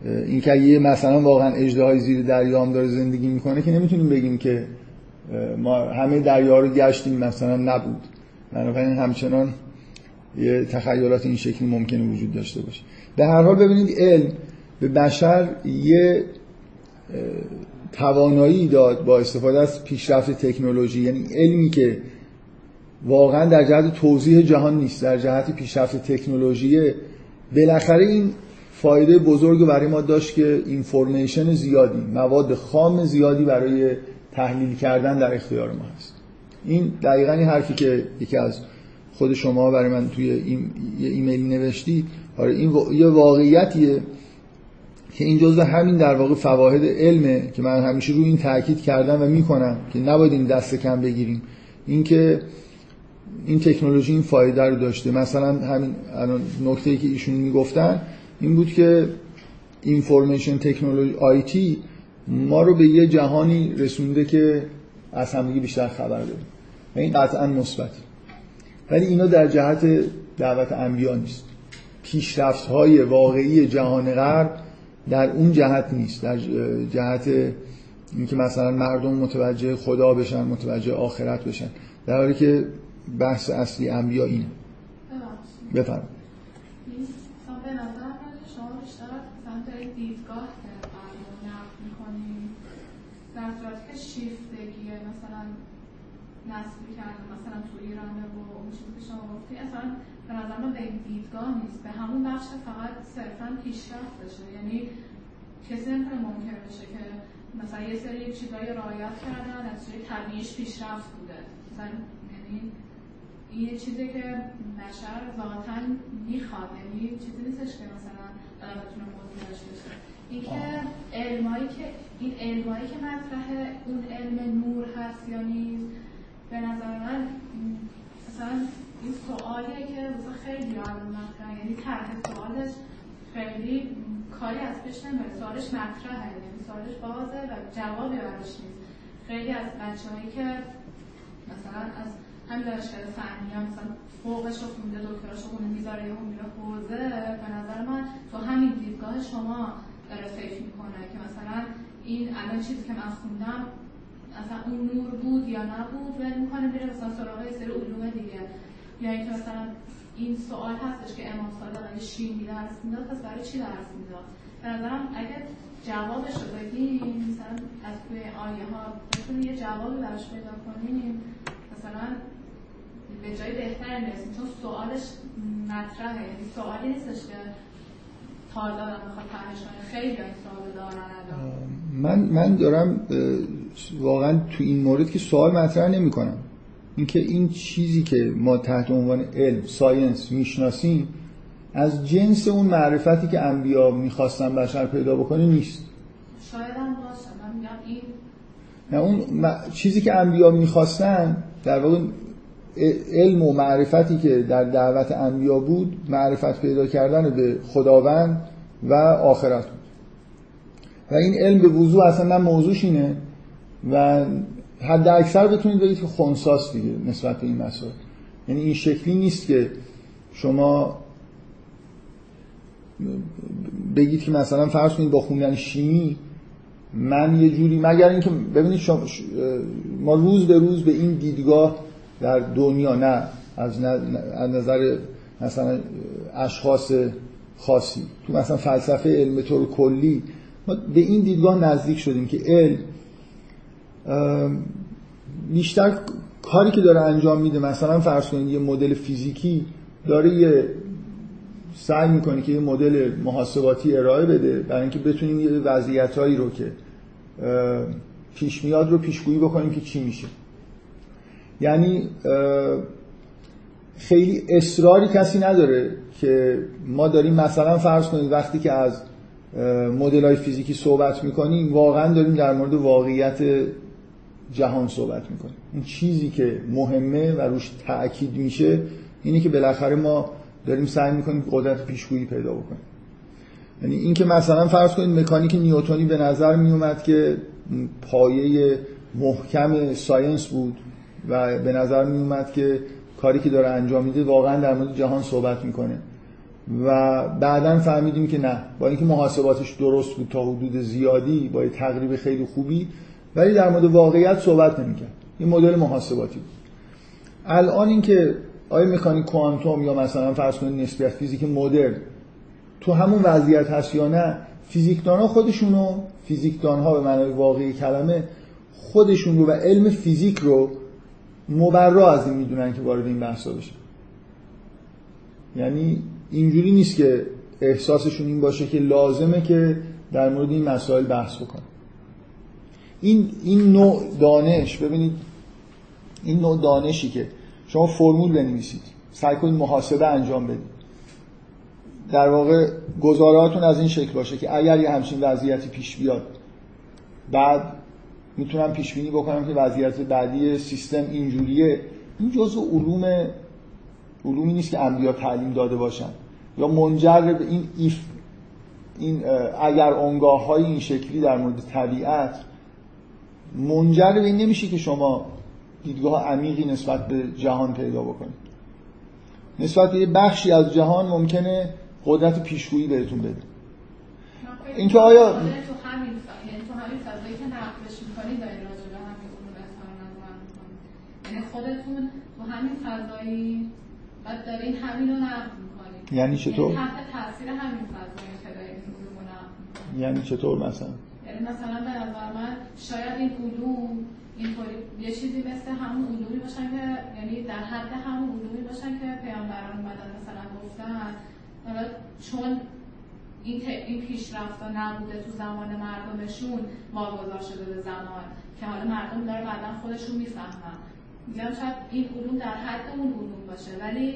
اینکه یه مثلا واقعا اژدهای زیر دریا هم داره زندگی میکنه که نمیتونیم بگیم که ما همه دریا رو گشتیم مثلا، نبود. بنابراین همچنان یه تخیلات این شکلی ممکنه وجود داشته باشه. به هر حال ببینید علم به بشر یه توانایی داد با استفاده از پیشرفت تکنولوژی، یعنی علمی که واقعا در جهت توضیح جهان نیست، در جهت پیشرفت تکنولوژیه. بالاخره این فایده بزرگ برای ما داشت که اینفورمیشن زیادی، مواد خام زیادی برای تحلیل کردن در اختیار ما هست. این دقیقاً این حرفی که یکی از خود شما برای من توی ایمیل نوشتی، آره این یه واقعیتیه که این جزء همین در واقع فواید علمه که من همیشه روی این تاکید کردم و میکنم که نباید این دست کم بگیریم، این که این تکنولوژی این فایده رو داشته. مثلا همین الان نکته‌ای که ایشون میگفتن این بود که اینفورمیشن تکنولوژی آیتی ما رو به یه جهانی رسونده که از همگی بیشتر خبر داریم و این قطعا مثبته، ولی اینا در جهت دعوت انبیا نیست. پیشرفت‌های واقعی جهان غرب در اون جهت نیست، در جهت اینکه مثلا مردم متوجه خدا بشن، متوجه آخرت بشن، در حالی که بحث اصلی انبیا اینه. بفرمایید. به نظر من شما بیشتر سمت دیدگاه در صورت که شیفتگیه مثلا نسلی کردن مثلا تو ایرانه و اون چیزی که شما گفتی اصلا به نظر من به این دیدگاه نیست، به همون بخش فقط صرفا پیشرفت بشه. یعنی کسی نمیتونه ممکن بشه که مثلا یه سری چیزایی رعایت کردن از سوی طبیعیش پیشرفت بوده، مثلا یعنی این یه چیزی که بشر ذاتاً میخواد، یعنی چیزی نیستش که مثلا بتونه موضوع داشته باشه. اینکه علمایی که مطرحه اون علم نور هست یا نیست، به نظر من مثلا این سوالیه که مثلا خیلی علم مطرحه، یعنی طرح سوالش خیلی کاری از پیش نمیره، سوالش مطرحه، یعنی سوالش بازه و جوابی براش نیست. خیلی از بچه‌هایی که مثلا از همین دانشگاه فنی هم مثلا فوقش رو خونده، دکتراشو خونده، میذاره یا اون میره حوزه، به نظر من تو همین دیدگاه شما داره فکر میکنه که مثلا این الان چیزی که من خوندم اصلا اون نور بود یا نبود، ولی میکنه میره مثلا سراغای سری علوم دیگه. یا اینکه مثلا این سوال هستش که امام صادق اگه شیمی درس میداد پس برای چی درس میداد؟ به نظرم اگه جوابش رو بدیم مثلا از توی آیه ها بتونیم یه جوابی براش پیدا کنیم، مثلا به جای بهتر میرسیم، چون سوالش مطرحه، یعنی سوالی نیستش که خیلی من دارم واقعا تو این مورد که سوال مطرح نمی کنم، اینکه این چیزی که ما تحت عنوان علم ساینس میشناسیم از جنس اون معرفتی که انبیا میخواستن بشر پیدا بکنه نیست. شاید هم باشه، من میگم این نه اون چیزی که انبیا میخواستن، در واقع علم و معرفتی که در دعوت انبیا بود معرفت پیدا کردن به خداوند و آخرت بود و این علم به وضوح اصلا من موضوعش اینه و حد اکثر بتونید بگید که خنثاست دیگه نسبت به این مسائل. یعنی این شکلی نیست که شما بگید که مثلا فرض کنید با خوندن شیمی من یه جوری، مگر اینکه ببینید شما ما روز به روز به این دیدگاه در دنیا، نه از نظر مثلا اشخاص خاصی، تو مثلا فلسفه علم طور کلی ما به این دیدگاه نزدیک شدیم که علم بیشتر کاری که داره انجام میده، مثلا فرض کنید یه مدل فیزیکی داره یه سعی میکنه که یه مدل محاسباتی ارائه بده برای اینکه بتونیم یه وضعیتایی رو که پیش میاد رو پیشگویی بکنیم که چی میشه. یعنی خیلی اصراری کسی نداره که ما داریم مثلا فرض کنید وقتی که از مدل‌های فیزیکی صحبت میکنیم واقعا داریم در مورد واقعیت جهان صحبت میکنیم. این چیزی که مهمه و روش تأکید میشه اینه که بالاخره ما داریم سعی میکنیم قدرت پیشگویی پیدا بکنیم. یعنی این که مثلا فرض کنید مکانیک نیوتنی به نظر میومد که پایه محکم ساینس بود و به نظر میومد که کاری که داره انجام میده واقعا در مورد جهان صحبت میکنه و بعداً فهمیدیم که نه، با اینکه محاسباتش درست بود تا حدود زیادی با یه تقریب خیلی خوبی، ولی در مورد واقعیت صحبت نمیکرد. این مدل محاسباتی بود. الان اینکه آیا مکانیک کوانتوم یا مثلا فرض کنید نسبیت فیزیک مدرن تو همون وضعیت هست یا نه، فیزیکدان‌ها خودشونو، فیزیکدان‌ها به معنای واقعی کلمه، خودشون رو و علم فیزیک رو مبرا از این میدونن که وارد این بحث بشن. یعنی اینجوری نیست که احساسشون این باشه که لازمه که در مورد این مسائل بحث بکنن. این نوع دانش، ببینید این نوع دانشی که شما فرمول بنویسید، سعی کنید محاسبه انجام بدید، در واقع گزارهاتون از این شکل باشه که اگر یه همچین وضعیتی پیش بیاد بعد میتونم پیش بینی بکنم که وضعیت بعدی سیستم اینجوریه. این جزء علومی نیست که انبیا تعلیم داده باشن یا منجر به این ایف، این اگر اونگاه های این شکلی در مورد طبیعت منجر به این نمیشه که شما دیدگاه عمیقی نسبت به جهان پیدا بکنید. نسبت به یه بخشی از جهان ممکنه قدرت پیشگویی بهتون بده. اینکه آیا تو همین فضایی که نقدش می‌کنید دارین راجع به همین علوم اصلا نظر می‌کنید، یعنی خودتون تو همین فضایی بعد دارین همین رو نقد می‌کنید. یعنی چطور؟ تحت تاثیر همین فضایی که دارین علوم رو نقد می‌کنید. یعنی چطور مثلا؟ یعنی مثلا به نظر من شاید این علوم اینطوری یه چیزی مثل همون علومی باشن که یعنی در حد همون علومی باشن که پیامبران اومدن مثلا گفتن، حالا چون این پیشرفتا نبوده تو زمان مردمشون واگذار شده به زمان که حالا مردم داره بعدا خودشون میفهمن. میگم شاید این علوم در حد اون علوم باشه، ولی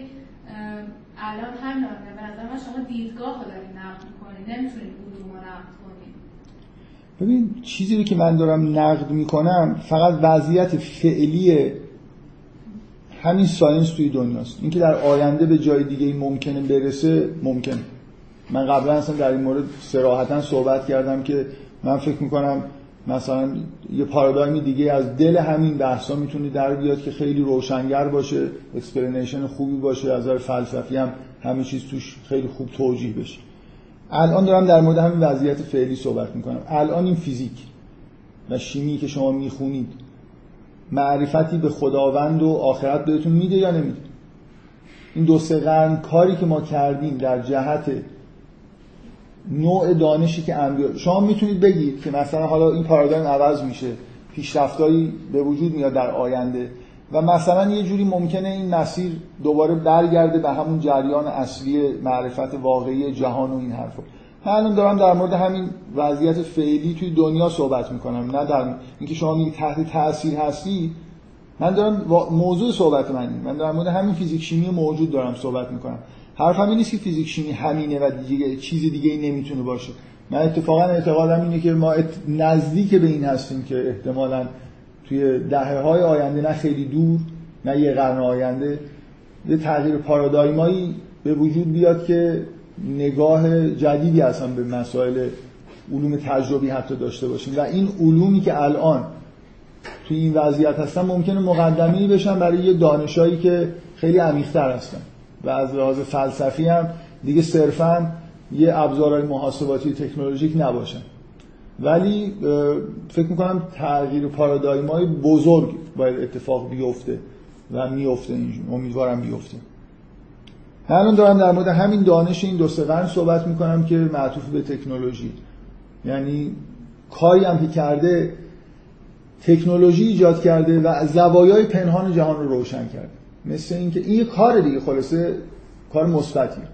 الان هم نمیده. به نظر من شما دیدگاه رو دارید نقد میکنید، نمیتونید علوم رو نقد کنید. ببین چیزی رو که من دارم نقد میکنم فقط وضعیت فعلی همین ساینس توی دنیاست. اینکه در آینده به جای دیگه ممکنه برسه، ممکنه. من قبلا اصلا در این مورد صراحتا صحبت کردم که من فکر میکنم مثلا یه پارادایم دیگه از دل همین بحثا میتونه در بیاد که خیلی روشنگر باشه، اکسپلینیشن خوبی باشه، از نظر فلسفی هم همه چیز توش خیلی خوب توجیه بشه. الان دارم در مورد همین وضعیت فعلی صحبت میکنم. الان این فیزیک و شیمی که شما میخونید معرفتی به خداوند و آخرت بهتون میده یا نمیده؟ این دو سه قرن کاری که ما کردیم در جهت نوع دانشی که انبیا، شما میتونید بگید که مثلا حالا این پارادایم عوض میشه، پیشرفتایی به وجود میاد در آینده و مثلا یه جوری ممکنه این مسیر دوباره برگرده به همون جریان اصلی معرفت واقعی جهان و این حرفا. من الان دارم در مورد همین وضعیت فعلی توی دنیا صحبت میکنم، نه در اینکه شما میگید تحت تاثیر هستی. من دارم موضوع صحبت من در مورد همین فیزیک شیمی موجود دارم صحبت میکنم. حرف هم این نیست که فیزیک شیمی همینه و دیگه چیز دیگه ای نمیتونه باشه. من اتفاقا اعتقادم اینه که ما نزدیک به این هستیم که احتمالاً توی دهه‌های آینده، نه خیلی دور، نه یه قرن آینده، یه تغییر پارادایمایی به وجود بیاد که نگاه جدیدی اصلا به مسائل علوم تجربی حتی داشته باشیم و این علومی که الان توی این وضعیت هستن ممکنه مقدمه‌ای بشن برای یه دانشایی که خیلی عمیق‌تر هستن و از لحاظ فلسفی هم دیگه صرفاً یه ابزارهای محاسباتی تکنولوژیک نباشن. ولی فکر میکنم تغییر پارادایمای بزرگ باید اتفاق بیفته و میفته. اینجور امیدوارم بیفته. من الان دارم در مورد همین دانش این دو سه قرن صحبت میکنم که معطوف به تکنولوژی، یعنی کاری هم که کرده تکنولوژی ایجاد کرده و زوایای پنهان جهان رو روشن کرده. مثل اینکه این یه کار دیگه، خلاصه کار مثبتیه،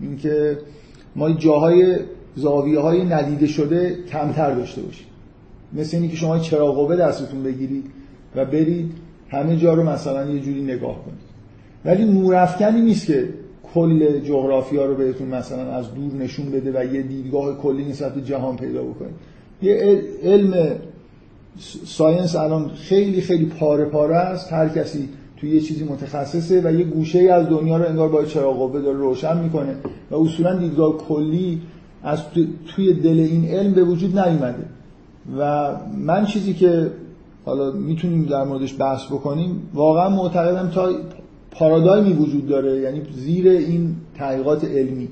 اینکه ما جاهای زاویه‌های ندیده شده کمتر داشته باشیم. مثل اینکه شما چراغ قوه دستتون بگیرید و برید همه جا رو مثلا یه جوری نگاه کنید، ولی نورافکنی نیست که کل جغرافیا رو بهتون مثلا از دور نشون بده و یه دیدگاه کلی نسبت به جهان پیدا بکنید. یه علم ساینس الان خیلی خیلی پاره پاره است، هر کسی توی یه چیزی متخصصه و یه گوشه ای از دنیا رو انگار با چراغ قوه داره روشن میکنه و اصولا دیدگاه کلی از توی دل این علم به وجود نیومده. و من چیزی که حالا میتونیم در موردش بحث بکنیم، واقعا معتقدم تا پارادایمی وجود داره، یعنی زیر این تحقیقات علمی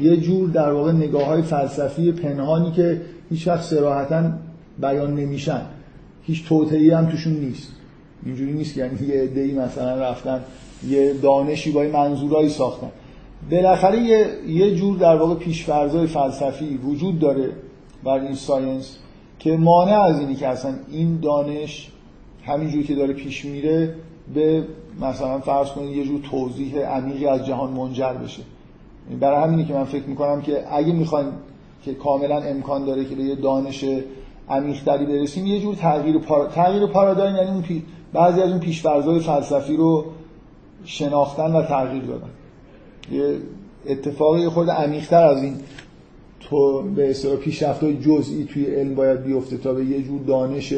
یه جور در واقع نگاه‌های فلسفی پنهانی که هیچ وقت صراحتاً بیان نمیشن، هیچ توطئه‌ای هم توشون نیست. اینجوری نیست که یعنی یه عده‌ای مثلا رفتن یه دانشی با منظورایی ساختن. بالاخره یه جور در واقع پیش‌فرض‌های فلسفی وجود داره برای این ساینس که مانع از اینی که اصلا این دانش همینجوری که داره پیش میره به مثلا فرض کنید یه جور توضیح عمیقی از جهان منجر بشه. برای همینی که من فکر میکنم که اگه میخوایم که کاملا امکان داره که به یه دانش عمیق‌تری برسیم، یه جور تغییر پارادایم، یعنی اون بعضی از اون پیش‌فرض‌های فلسفی رو شناختن و تغییر دادن. یه اتفاقی خود عمیق‌تر از این تو به اصطلاح پیشرفت‌های جزئی توی علم باید بیفته تا به یه جور دانش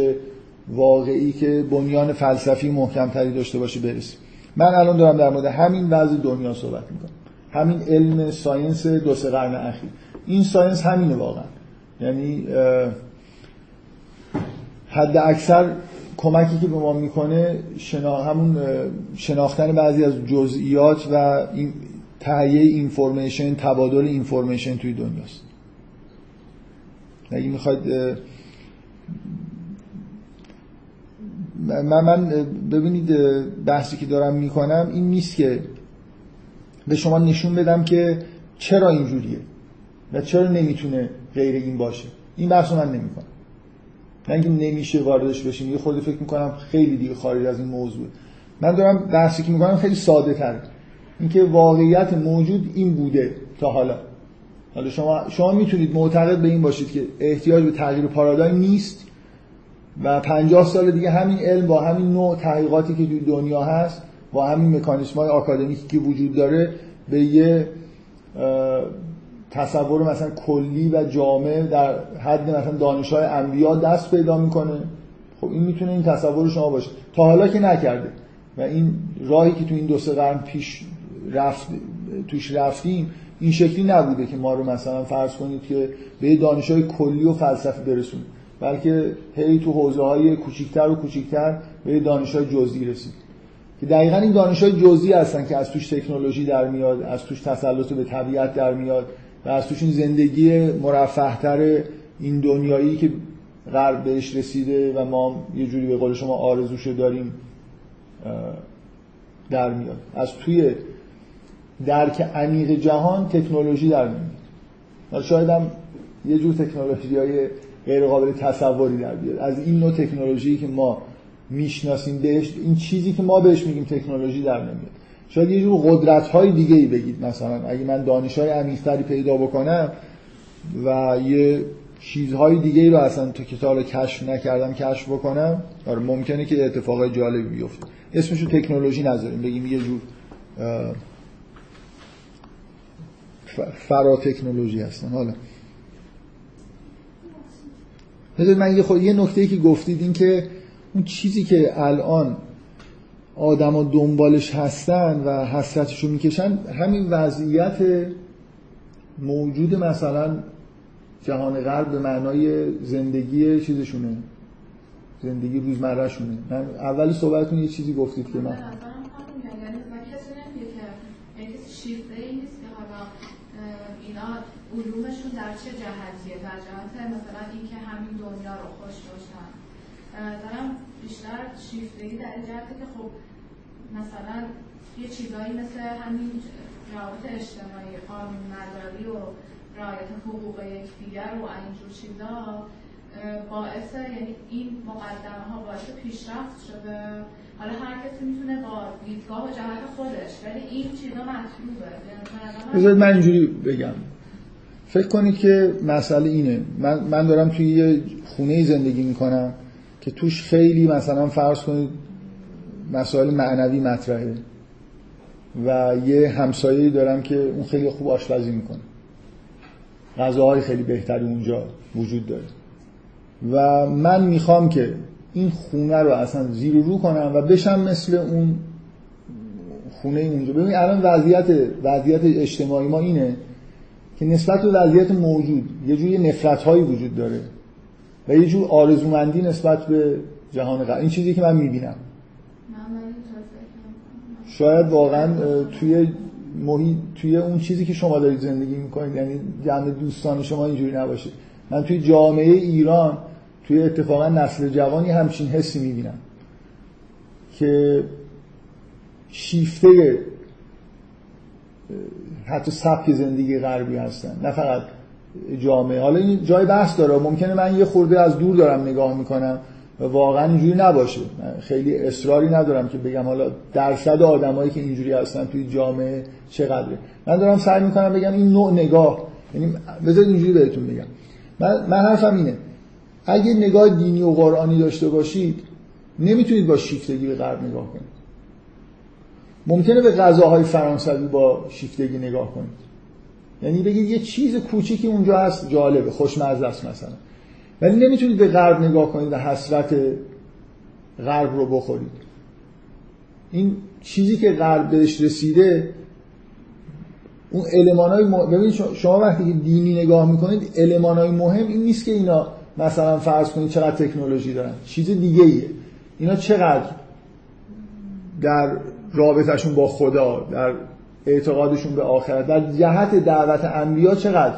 واقعی که بنیان فلسفی محکم‌تری داشته باشه برسیم. من الان دارم در مورد همین وضع دنیا صحبت می‌کنم، همین علم ساینس دو سه قرن اخیر. این ساینس همینه واقعا، یعنی حد اکثر کمکی که به ما می‌کنه همون شناختن بعضی از جزئیات و این تهیه اینفورمیشن، تبادل اینفورمیشن توی دنیاست. اگه میخواید من ببینید بحثی که دارم میکنم این نیست که به شما نشون بدم که چرا اینجوریه و چرا نمیتونه غیر این باشه. این بحث رو من نمیکنم، نه اینکه نمیشه واردش بشیم، یه خورده فکر میکنم خیلی دیگه خارج از این موضوع. من دارم بحثی که میکنم خیلی ساده تره، اینکه واقعیت موجود این بوده تا حالا. حالا شما میتونید معتقد به این باشید که احتیاج به تغییر پارادایم نیست و 50 سال دیگه همین علم با همین نوع تحقیقاتی که توی دنیا هست، با همین مکانیسم‌های آکادمیکی که وجود داره، به یه تصور مثلا کلی و جامع در حد مثلا دانش‌های انبیا دست پیدا میکنه. خب این میتونه این تصور شما باشه، تا حالا که نکرده و این راهی که تو این دو سه قرن پیش توش رفتیم این شکلی نبوده که ما رو مثلا فرض کنید که به دانش‌های کلی و فلسفی برسونیم، بلکه هی تو حوزه‌های کوچیک‌تر و کوچیک‌تر به دانش‌های جزئی رسید که دقیقاً این دانش‌های جزئی هستن که از توش تکنولوژی در میاد، از توش تسلط به طبیعت در میاد و از توش این زندگی مرفه‌تر این دنیایی که غرب بهش رسیده و ما یه جوری به قول شما آرزوش داریم در میاد. از توی درک عمیق جهان تکنولوژی در میاد، شاید هم یه جور تکنولوژی‌های غیر قابل تصوری در بیاد. از این نوع تکنولوژی که ما میشناسیم بهش، این چیزی که ما بهش میگیم تکنولوژی در نمیاد. شاید یه جور قدرت‌های دیگه‌ای بگید، مثلا اگه من دانش‌های عمیق‌تری پیدا بکنم و یه چیزهای دیگه‌ای رو اصلا تو کتاب کشف نکردم کشف بکنم، آره ممکنه که اتفاقای جالبی بیفته. اسمش رو تکنولوژی نذاریم، بگیم یه جور فرا تکنولوژی هستن. حالا بذارید من یه نکته‌ای که گفتید، این که اون چیزی که الان آدم‌ها دنبالش هستن و حسرتش رو میکشن، همین وضعیت موجود مثلا جهان غرب به معنای زندگی چیزشونه، زندگی روزمره شونه. من اول صحبتتون یه چیزی گفتید که من علومشون در چه جهتیه؟ در جهت مثلا اینکه همین دنیا رو خوش باشن. مثلا بیشتر شیفتگی در جهتی که خب مثلا یه چیزایی مثل همین روابط اجتماعی، قانون مداری و رعایت حقوق یکدیگر و اینجور چیزا باعث، یعنی این مقدمه ها باعث پیشرفت شده. حالا هر کسی میتونه با دیدگاه و جهت خودش، ولی این چیزا مطلوبه. بذارید من اینجوری بگم، فکر کنید که مسئله اینه، من دارم توی یه خونه‌ای زندگی میکنم که توش خیلی مثلا فرض کنید مسائل معنوی مطرحه و یه همسایه‌ای دارم که اون خیلی خوب آشپزی میکنه، غذاهای خیلی بهتری اونجا وجود داره و من میخوام که این خونه رو اصلا زیر رو کنم و بشم مثل اون خونه اونجا. ببینید الان وضعیت اجتماعی ما اینه که نسبت به وضعیت موجود یه جور نفرت‌هایی وجود داره و یه جور آرزومندی نسبت به جهان غرب. این چیزی که من میبینم، شاید واقعا توی اون چیزی که شما دارید زندگی میکنید، یعنی جمع دوستان شما اینجوری نباشه. من توی جامعه ایران، توی اتفاقا نسل جوانی همچین حسی میبینم که شیفته حتی سبک زندگی غربی هستن، نه فقط جامعه. حالا این جای بحث داره، ممکنه من یه خورده از دور دارم نگاه میکنم و واقعا اینجوری نباشه. من خیلی اصراری ندارم که بگم حالا درصد آدمایی که اینجوری هستن توی جامعه چقدره. من دارم سعی میکنم بگم این نوع نگاه، یعنی بذارید اینجوری بهتون بگم، من حرفم اینه، اگه نگاه دینی و قرآنی داشته باشید نمیتونید با شیفتگی به غرب نگاه کنید. ممکنه به غذاهای فرانسوی با شیفتگی نگاه کنید، یعنی بگید یه چیز کوچیکی اونجا هست جالبه، خوشمزه است مثلا، ولی نمیتونید به غرب نگاه کنید و حسرت غرب رو بخورید. این چیزی که غرب بهش رسیده، اون المانای ببینید شما وقتی که دینی نگاه میکنید المانای مهم این نیست که اینا مثلا فرض کنید چقدر تکنولوژی دارن، چیز دیگه ایه. اینا چقدر در رابطهشون با خدا، در اعتقادشون به آخرت، در جهت دعوت انبیا چقدر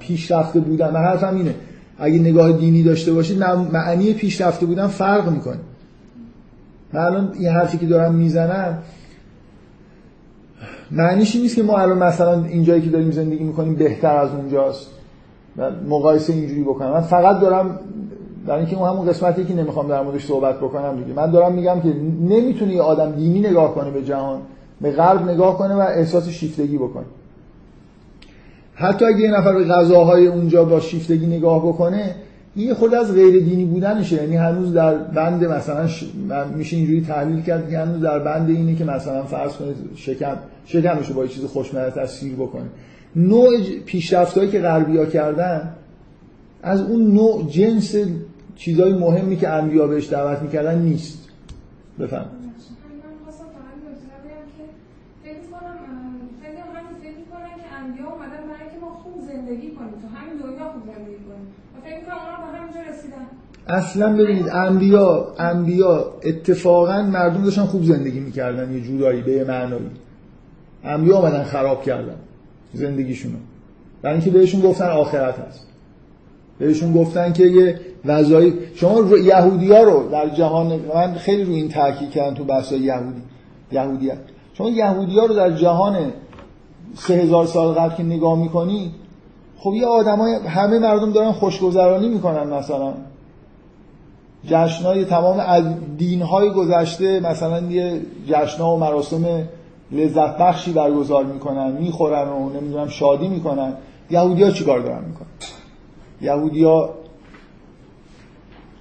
پیشرفته بودن. من حرفم اینه، اگه نگاه دینی داشته باشید معنی پیشرفته بودن فرق میکنه. من الان این حرفی که دارم میزنم معنیش این نیست که ما الان مثلا اینجایی که داریم زندگی میکنیم بهتر از اونجاست، مقایسه اینجوری بکنم. من فقط دارم در اینکه اون همون قسمتی که نمیخوام در موردش صحبت بکنم دیگه، من دارم میگم که نمیتونه یه آدم دینی نگاه کنه به جهان، به غرب نگاه کنه و احساس شیفتگی بکنه. حتی اگه یه نفر به غذاهای اونجا با شیفتگی نگاه بکنه، این خود از غیر دینی بودنشه، یعنی هنوز در بند مثلا میشه اینجوری تحلیل کرد که هنوز در بند اینه که مثلا فرض کنید شکمش رو با یه چیز خوشمزه سیر بکنه. نوع پیشرفتایی که غربی‌ها کردن از اون نوع جنس چیزای مهمی که انبیا بهش دعوت میکردن نیست. بفهم اصلا ببینید انبیا اتفاقا مردم داشتن خوب زندگی میکردن، یه جورایی به معنایی انبیا اومدن خراب کردن زندگیشونو، برای اینکه بهشون گفتن آخرت هست، بهشون گفتن که یه وظایف. شما یهودی‌ها رو در جهان، من خیلی روی این تاکید کردم تو بحث‌های یهودیت، شما یهودی‌ها رو در جهان 3000 سال قبل که نگاه می‌کنی، خب یه آدمای همه مردم دارن خوشگذرانی می‌کنن، مثلا جشنای تمام از دین‌های گذشته، مثلا یه جشن‌ها و مراسم لذت بخشی برگزار میکنن، میخورن و نمیدونم شادی میکنن. یهودی‌ها چیکار دارن میکنن؟ یهودی‌ها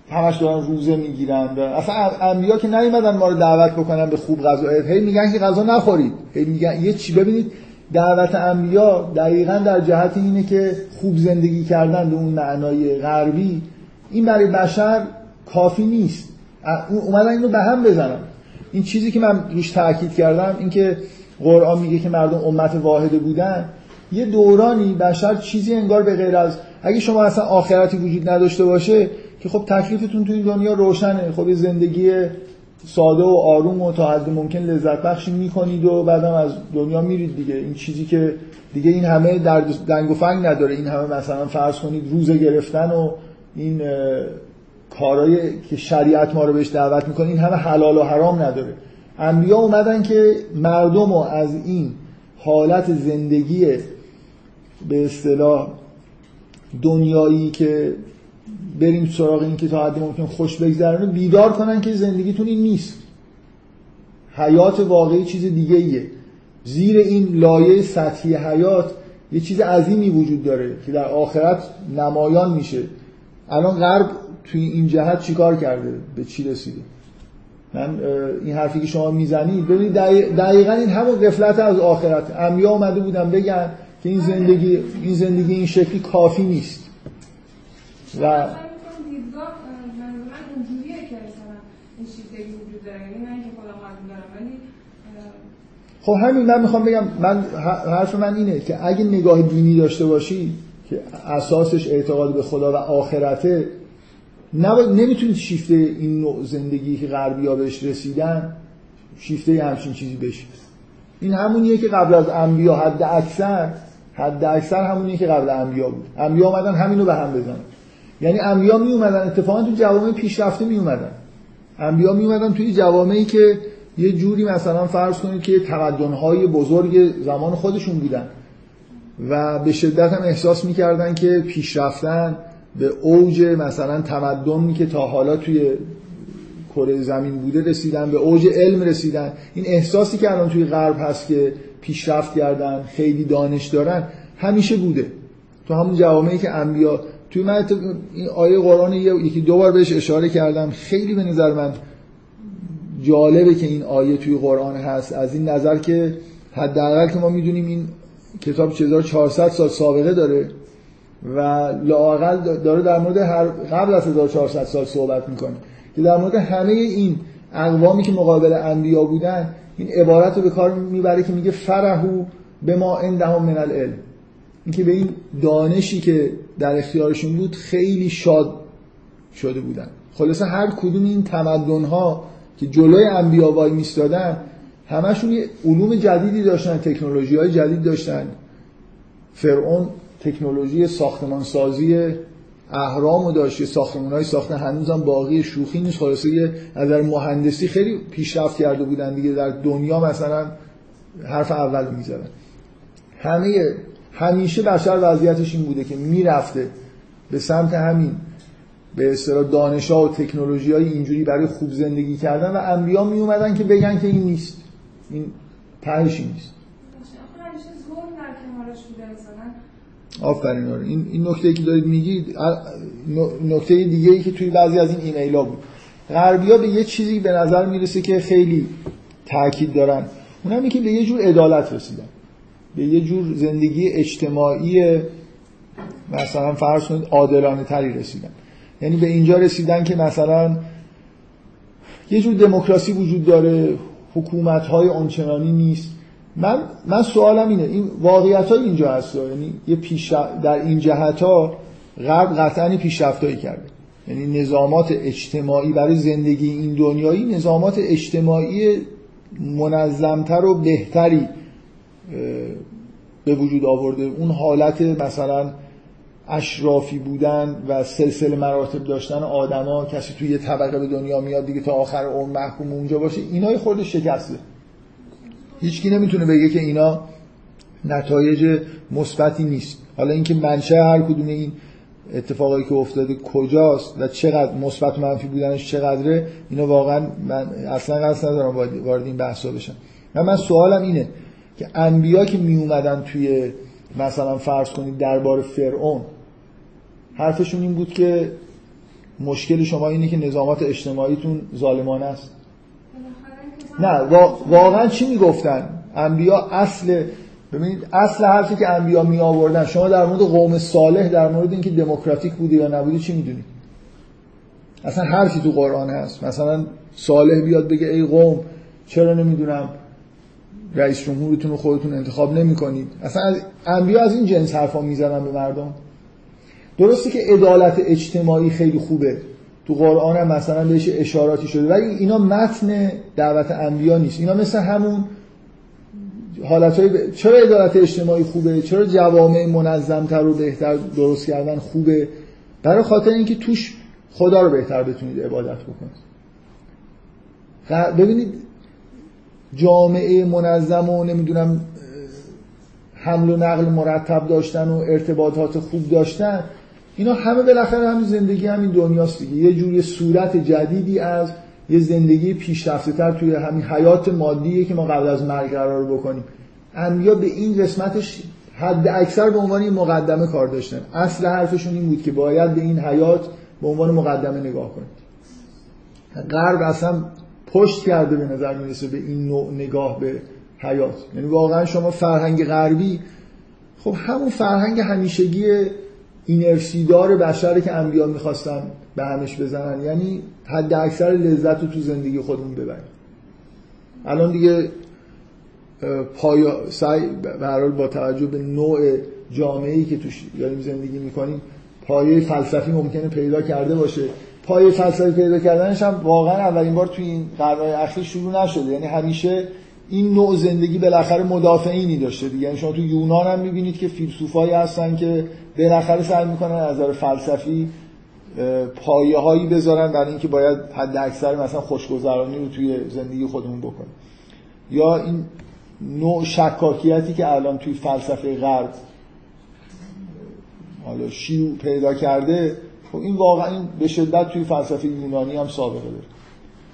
همش دارن روزه میگیرن. اصلا انبیا که نیومدن ما رو دعوت بکنن به خوب غذا، هی میگن که غذا نخورید، هی میگن یه چی. ببینید دعوت انبیا دقیقاً در جهت اینه که خوب زندگی کردن به اون معنای غربی، این برای بشر کافی نیست. اومدن اینو به هم بزنن. این چیزی که من روش تاکید کردم، این که قرآن میگه که مردم امت واحده بودن، یه دورانی بشر چیزی انگار به غیر از، اگه شما اصلا آخرتی وجود نداشته باشه که خب تکلیفتون تو این دنیا روشنه، خب زندگی ساده و آروم و تا حد ممکن لذت بخشی میکنید و بعدم از دنیا میرید دیگه. این چیزی که دیگه این همه دنگ و فنگ نداره، این همه مثلا فرض کنید روزه گرفتن و این کارهایی که شریعت ما رو بهش دعوت میکنه، این همه حلال و حرام نداره. انبیا اومدن که مردم رو از این حالت زندگی به اصطلاح دنیایی که بریم سراغ این که تا حد ممکن خوش بگذرن بیدار کنن که زندگیتون این نیست. حیات واقعی چیز دیگه‌ایه. زیر این لایه سطحی حیات یه چیز عظیمی وجود داره که در آخرت نمایان میشه. الان غرب توی این جهت چیکار کرده؟ به چی رسیده؟ من این حرفی که شما میزنید ببینید دقیقاً این همون غفلت از آخرت. عمیا اومده بودن بگن که این زندگی این شکلی کافی نیست. و من دیدگاه من اونجوریه که مثلا این چیزی وجود داره، یعنی من که خودم قبول دارم ولی خب همین من میخوام بگم، من حرف من اینه که اگه نگاه دینی داشته باشی که اساسش اعتقاد به خدا و آخرته، نمیتونید شیفته این نوع زندگی که غربی‌ها بهش رسیدن شیفته همچین چیزی بشید. این همونیه که قبل از انبیا حد اکثر همونیه که قبل انبیا بود. انبیا اومدن همینو به هم بزنن. یعنی انبیا می اومدن اتفاقا تو جوامع پیشرفته می اومدن. انبیا می اومدن توی جوامعی که یه جوری مثلا فرض کنید که تمدن‌های بزرگ زمان خودشون بودن و به شدت هم احساس می‌کردن که پیشرفتن به اوج مثلا تمدنی که تا حالا توی کره زمین بوده رسیدن، به اوج علم رسیدن. این احساسی که الان توی غرب هست که پیشرفت کردن، خیلی دانش دارن، همیشه بوده تو همون جوامعی که انبیا. توی من این آیه قرآن یکی دو بار بهش اشاره کردم، خیلی به نظر من جالبه که این آیه توی قرآن هست، از این نظر که حداقل که ما میدونیم این کتاب 1400 سال سابقه داره و لااقل داره در مورد قبل از 1400 سال صحبت میکنه که در مورد همه این اقوامی که مقابل انبیا بودن این عبارت رو به کار میبره که میگه فرحوا بما عندهم من العلم، این که به این دانشی که در اختیارشون بود خیلی شاد شده بودن. خلاصه هر کدوم این تمدن‌ها که جلوی انبیا وای میستادن همشون یه علوم جدیدی داشتن، تکنولوژی‌های جدید داشتن. فرعون تکنولوژی ساختمانسازی اهرامو داشت، ساختمان‌های ساختن هنوزم باقی، شوخی نیست. خلاصه از نظر مهندسی خیلی پیشرفت کرده بودن دیگه، در دنیا مثلا حرف اول می‌زدن. همیشه بشر وضعیتش این بوده که میرفته به سمت همین به اصطلاح دانش‌ها و تکنولوژی‌های اینجوری برای خوب زندگی کردن و انبیا می اومدن که بگن که این نیست، این تهش نیست. آفرین. این نکته‌ای که دارید میگید نکته دیگه‌ای که توی بعضی از این ایمیل‌ها بود، غربی‌ها به یه چیزی به نظر میرسه که خیلی تاکید دارن، اونم اینه که به یه جور عدالت رسیدن، به یه جور زندگی اجتماعی مثلا فرض کنید عادلانه تری رسیدن. یعنی به اینجا رسیدن که مثلا یه جور دموکراسی وجود داره، حکومت‌های آنچنانی نیست. من سوالم اینه، این واقعیت‌ها اینجا هست، یعنی یه در این جهت‌ها غرب قطعاً پیشرفتایی کرده، یعنی نظامات اجتماعی برای زندگی این دنیایی نظامات اجتماعی منظم‌تر و بهتری به وجود آورده. اون حالت مثلا اشرافی بودن و سلسله مراتب داشتن آدم‌ها، کسی توی یه طبقه به دنیا میاد دیگه تا آخر عمر محکوم اونجا باشه، اینای خورده شکسته. هیچکی نمیتونه بگه که اینا نتایج مثبتی نیست. حالا اینکه منشأ هر کدوم این اتفاقایی که افتاده کجاست و چقدر مثبت و منفی بودنش چقدره، اینا واقعا من اصلا قصد ندارم وارد این بحثا بشم. من سوالم اینه که انبیا که می اومدن توی مثلا فرض کنید دربار فرعون، حرفشون این بود که مشکل شما اینه که نظامات اجتماعیتون ظالمانه است. نه واقعا چی میگفتن انبیا؟ ببینید اصل حرفی که انبیا می آوردن، شما در مورد قوم صالح در مورد اینکه دموکراتیک بوده یا نبوده چی میدونید؟ اصلا حرفی تو قرآن هست مثلا صالح بیاد بگه ای قوم چرا نمیدونم رئیس جمهورتون رو خودتون انتخاب نمی‌کنید؟ اصلا انبیا از این جنس حرفا میزنن به مردم. درسته که عدالت اجتماعی خیلی خوبه، تو قرآن هم مثلا بهش اشاراتی شده، ولی اینا متن دعوت انبیا نیست. اینا مثل همون حالتای چرا عدالت اجتماعی خوبه، چرا جوامع منظم‌تر و بهتر درست کردن خوبه، برای خاطر اینکه توش خدا رو بهتر بتونید عبادت بکنید. ببینید جامعه منظم و نمیدونم حمل و نقل مرتب داشتن و ارتباطات خوب داشتن، اینا همه بالاخره همین زندگی همین دنیاست دیگه. یه جوری صورت جدیدی از یه زندگی پیشرفته‌تر توی همین حیات مادیه که ما قبل از مرگ قرار بکنیم. انبیا به این قسمتش حد اکثر به عنوان مقدمه کار داشتن. اصل حرفشون این بود که باید به این حیات به عنوان مقدمه نگاه کنید. غرب اصلا پشت کرده به نظر میرسه به این نوع نگاه به حیات. یعنی واقعا شما فرهنگ غربی خب همون فرهنگ همیشگی اینرسی دار بشره که انبیا میخواستن به همش بزنن، یعنی حد اکثر لذت رو تو زندگی خودمون ببریم. الان دیگه سعی به هر حال با توجه به نوع جامعه‌ای که توش داریم زندگی میکنیم پایه فلسفی ممکنه پیدا کرده باشه. پایه فلسفی پیدا کردنش هم واقعا اولین بار توی این قرن‌های اخیر شروع نشده، یعنی همیشه این نوع زندگی بالاخره مدافعینی داشته دیگه. یعنی شما تو یونان هم میبینید که فیلسوفایی هستن که بالاخره سعی میکنن از نظر فلسفی پایه‌هایی بذارن برای اینکه باید حد اکثر مثلا خوشگذرانی رو توی زندگی خودمون بکنیم. یا این نوع شکاکیتی که الان توی فلسفه غرب حالا شیوع پیدا کرده، خب این واقعا به شدت توی فلسفه یونانی هم سابقه داره.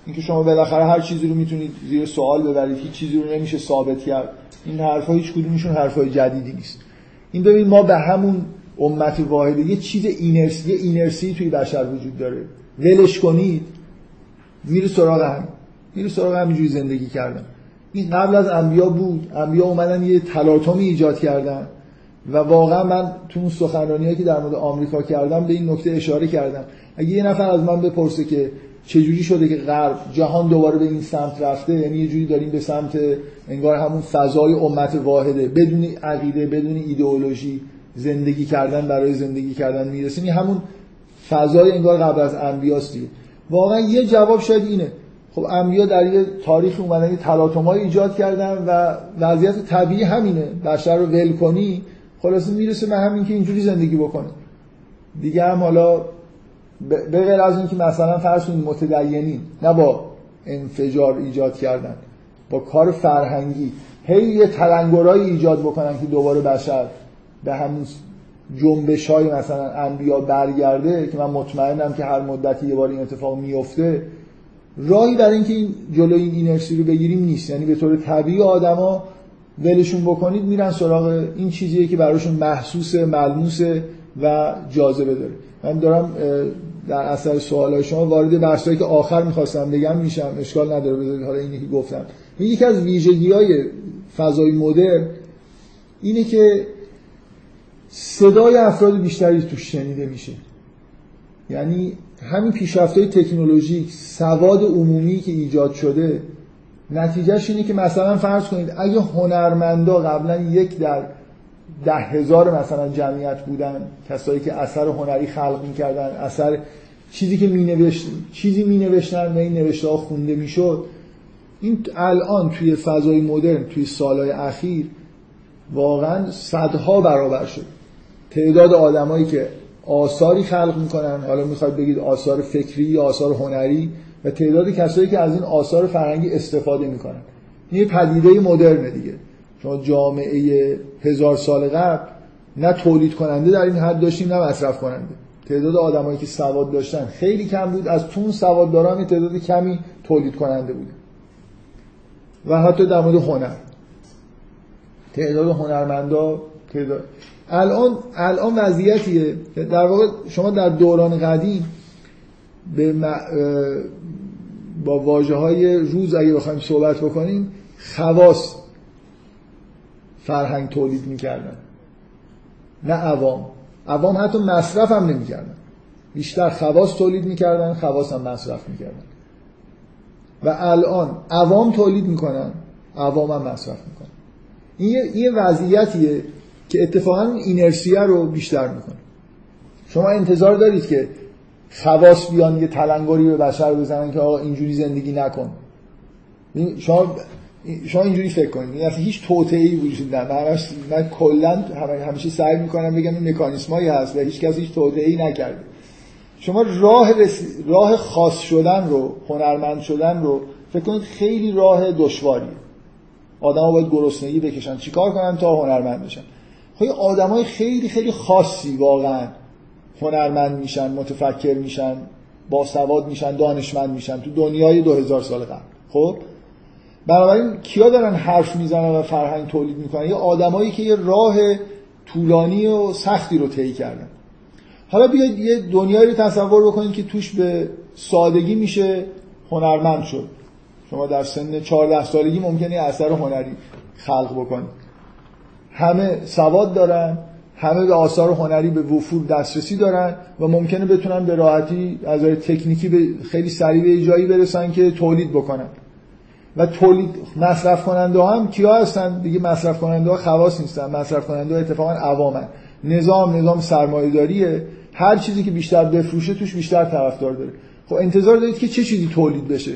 اینکه شما بالاخره هر چیزی رو میتونید زیر سوال ببرید، هیچ چیزی رو نمیشه ثابت کرد، این حرفا هیچ کدومشون حرفای جدیدی نیست. این ببین ما به همون امت واحده یه چیز اینرسی توی بشر وجود داره، ولش کنید میره سراغ همین جوری زندگی کردن. این قبل از انبیا بود. انبیا اومدن یه تلاطمی ایجاد کردن و واقعا من تو اون سخنرانی‌هایی که در مورد آمریکا کردم به این نکته اشاره کردم. اگه یه نفر از من بپرسه که چجوری شده که غرب جهان دوباره به این سمت رفته، یعنی یه جوری داریم به سمت انگار همون فضای امت واحده بدون عقیده بدون ایدئولوژی زندگی کردن برای زندگی کردن میرسیم، این همون فضای انگار قبل از انبیاست دیگه. واقعا یه جواب شاید اینه، خب انبیا در یه تاریخ اومدن یه تلاطم‌های ایجاد کردن و وضعیت طبیعی همینه، بشر رو ول کنی خلاص میرسه به همین که اینجوری زندگی بکنه دیگه. هم حالا به غیر از اینکه مثلا فرض کنید متدینین نه با انفجار ایجاد کردن، با کار فرهنگی هی یه تلنگرایی ایجاد بکنن که دوباره بشر به همون جنبش‌های مثلا انبیا برگرده، که من مطمئنم که هر مدتی یه بار این اتفاق میفته. راهی برای اینکه این جلوی این اینرسی رو بگیریم نیست، یعنی به طور طبیعی آدما ولشون بکنید میرن سراغ این چیزیه که براشون محسوس ملموس و جاذبه داره. من دارم در اثر سوالای شما وارد بحثایی که آخر می‌خواستم بگم میشم، اشکال نداره بذارید حالا اینی که گفتم. یکی از ویژگی‌های فضای مدرن اینه که صدای افراد بیشتری توش شنیده میشه، یعنی همین پیشرفت‌های تکنولوژیک سواد عمومی که ایجاد شده نتیجهش اینه که مثلا فرض کنید اگه هنرمندا قبلا 1 در 10,000 مثلا جمعیت بودن، کسایی که اثر هنری خلق می‌کردن، اثر چیزی که می‌نوشتن و این نوشته‌ها خونده می‌شد، این الان توی فضای مدرن توی سال‌های اخیر واقعا صدها برابر شد. تعداد آدمایی که آثاری خلق میکنن، حالا میخواد بگید آثار فکری یا آثار هنری، و تعداد کسایی که از این آثار فرهنگی استفاده میکنن، این پدیده مدرنه دیگه. شما جامعه 1000 سال قبل نه تولید کننده در این حد داشتیم نه مصرف کننده. تعداد آدمایی که سواد داشتن خیلی کم بود، از تون سواد دارن تعداد کمی تولید کننده بود. و حتی در مورد هنر تعداد هنرمندا الان وضعیتیه که در واقع شما در دوران قدیم با واژه‌های روز اگه بخوایم صحبت بکنیم خواص فرهنگ تولید می‌کردن نه عوام. حتی مصرف هم نمی‌کردن، بیشتر خواص تولید می‌کردن، خواص هم مصرف می‌کردن. و الان عوام تولید می‌کنن، عوام هم مصرف می‌کنن. این وضعیتیه که اتفاقا اینرسیه رو بیشتر میکنه. شما انتظار دارید که خواص بیان یه تلنگری به بشر بزنن که آقا اینجوری زندگی نکن. شما اینجوری فکر کنید، این اصلا هیچ توطئه‌ای وجود نداره. من کلا همیشه سعی میکنم بگم این مکانیسمایی هست و هیچ کسی هیچ توطئه‌ای نکرده. شما راه خاص شدن رو، هنرمند شدن رو فکر کنید خیلی راه دشواریه. آدم‌ها باید گرسنگی بکشن، چیکار کنن تا هنرمند بشن؟ خب آدمای خیلی خیلی خاصی واقعا هنرمند میشن، متفکر میشن، باسواد میشن، دانشمند میشن تو دنیای 2000 سال قبل. خب بنابراین کیا دارن حرف میزنن و فرهنگ تولید میکنن؟ یه آدمایی که یه راه طولانی و سختی رو طی کردن. حالا بیاید یه دنیایی رو تصور بکنید که توش به سادگی میشه هنرمند شد. شما در سن 14 سالگی ممکنه اثر هنری خلق بکنید. همه سواد دارن، همه به آثار هنری به وفور دسترسی دارن و ممکنه بتونن به راحتی از نظر تکنیکی به خیلی سریع به جایی برسن که تولید بکنن. و تولید مصرف کننده ها هم کیا هستن؟ دیگه مصرف کننده ها خواص نیستن، مصرف کننده ها اتفاقا عوامن. نظام سرمایه‌داریه، هر چیزی که بیشتر بفروشه توش بیشتر طرفدار داره. خب انتظار دارید که چه چیزی تولید بشه؟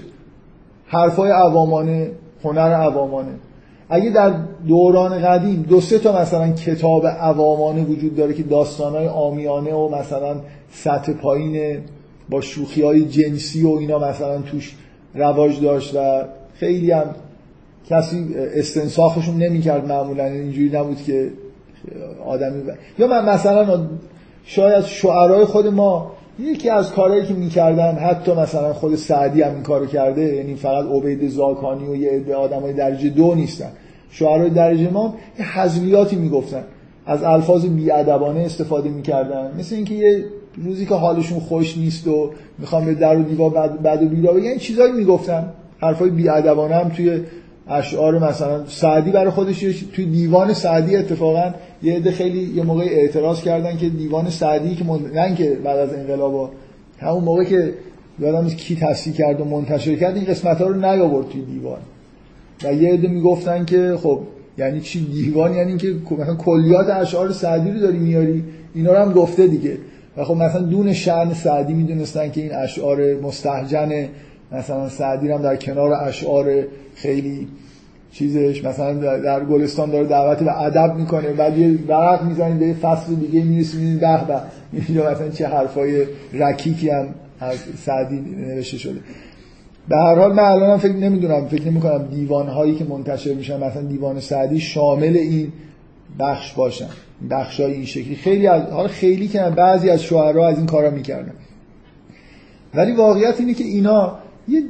حرفای عوامانه، هنر عوامانه. اگه در دوران قدیم دو سه تا مثلا کتاب عوامانه وجود داره که داستانای عامیانه و مثلا سطح پایین با شوخی‌های جنسی و اینا مثلا توش رواج داشت و خیلی هم کسی استنساخشون نمی‌کرد، معمولا اینجوری نبود که آدمی یا من مثلا شاید شعرهای خود ما یکی از کارهایی که میکردن، حتی مثلا خود سعدی هم این کارو کرده، یعنی فقط عبید زاکانی و یه عده آدمای درجه دو نیستن، شعرهای درجه ما یه حذویاتی میگفتن، از الفاظ بیادبانه استفاده میکردن، مثل اینکه یه روزی که حالشون خوش نیست و میخوام به در و دیوار بد و بیرا بگن، یعنی چیزایی میگفتن، حرفای بیادبانه هم توی اشعار مثلا سعدی برای خودش. توی دیوان سعدی اتفاقا یه عده خیلی یه موقع اعتراض کردن که دیوان سعدی که نه که بعد از انقلاب، همون موقع که یادم نیست کی تصحیح کرد و منتشر کرد، این قسمت‌ها رو نیاورد توی دیوان و یه عده میگفتن که خب یعنی چی دیوان، یعنی اینکه مثلا کلیات اشعار سعدی رو داری میاری، اینا رو هم گفته دیگه. و خب مثلا دون شأن سعدی میدونستن که این اشعار مستهجن مثلا سعدی هم در کنار اشعار خیلی چیزش مثلا در گلستان داره دعوت به ادب میکنه، بعد یه ورق میزنید به فصل دیگه میرسید، به به اینجا مثلا چه حرفای رکیکی هم از سعدی نوشته شده. به هر حال من الانم فکر نمیکنم دیوان هایی که منتشر میشن مثلا دیوان سعدی شامل این بخش باشن، بخشای این شکلی. خیلی از حالا خیلی که بعضی از شاعرها از این کارا میکردن، ولی واقعیت اینه که اینا یه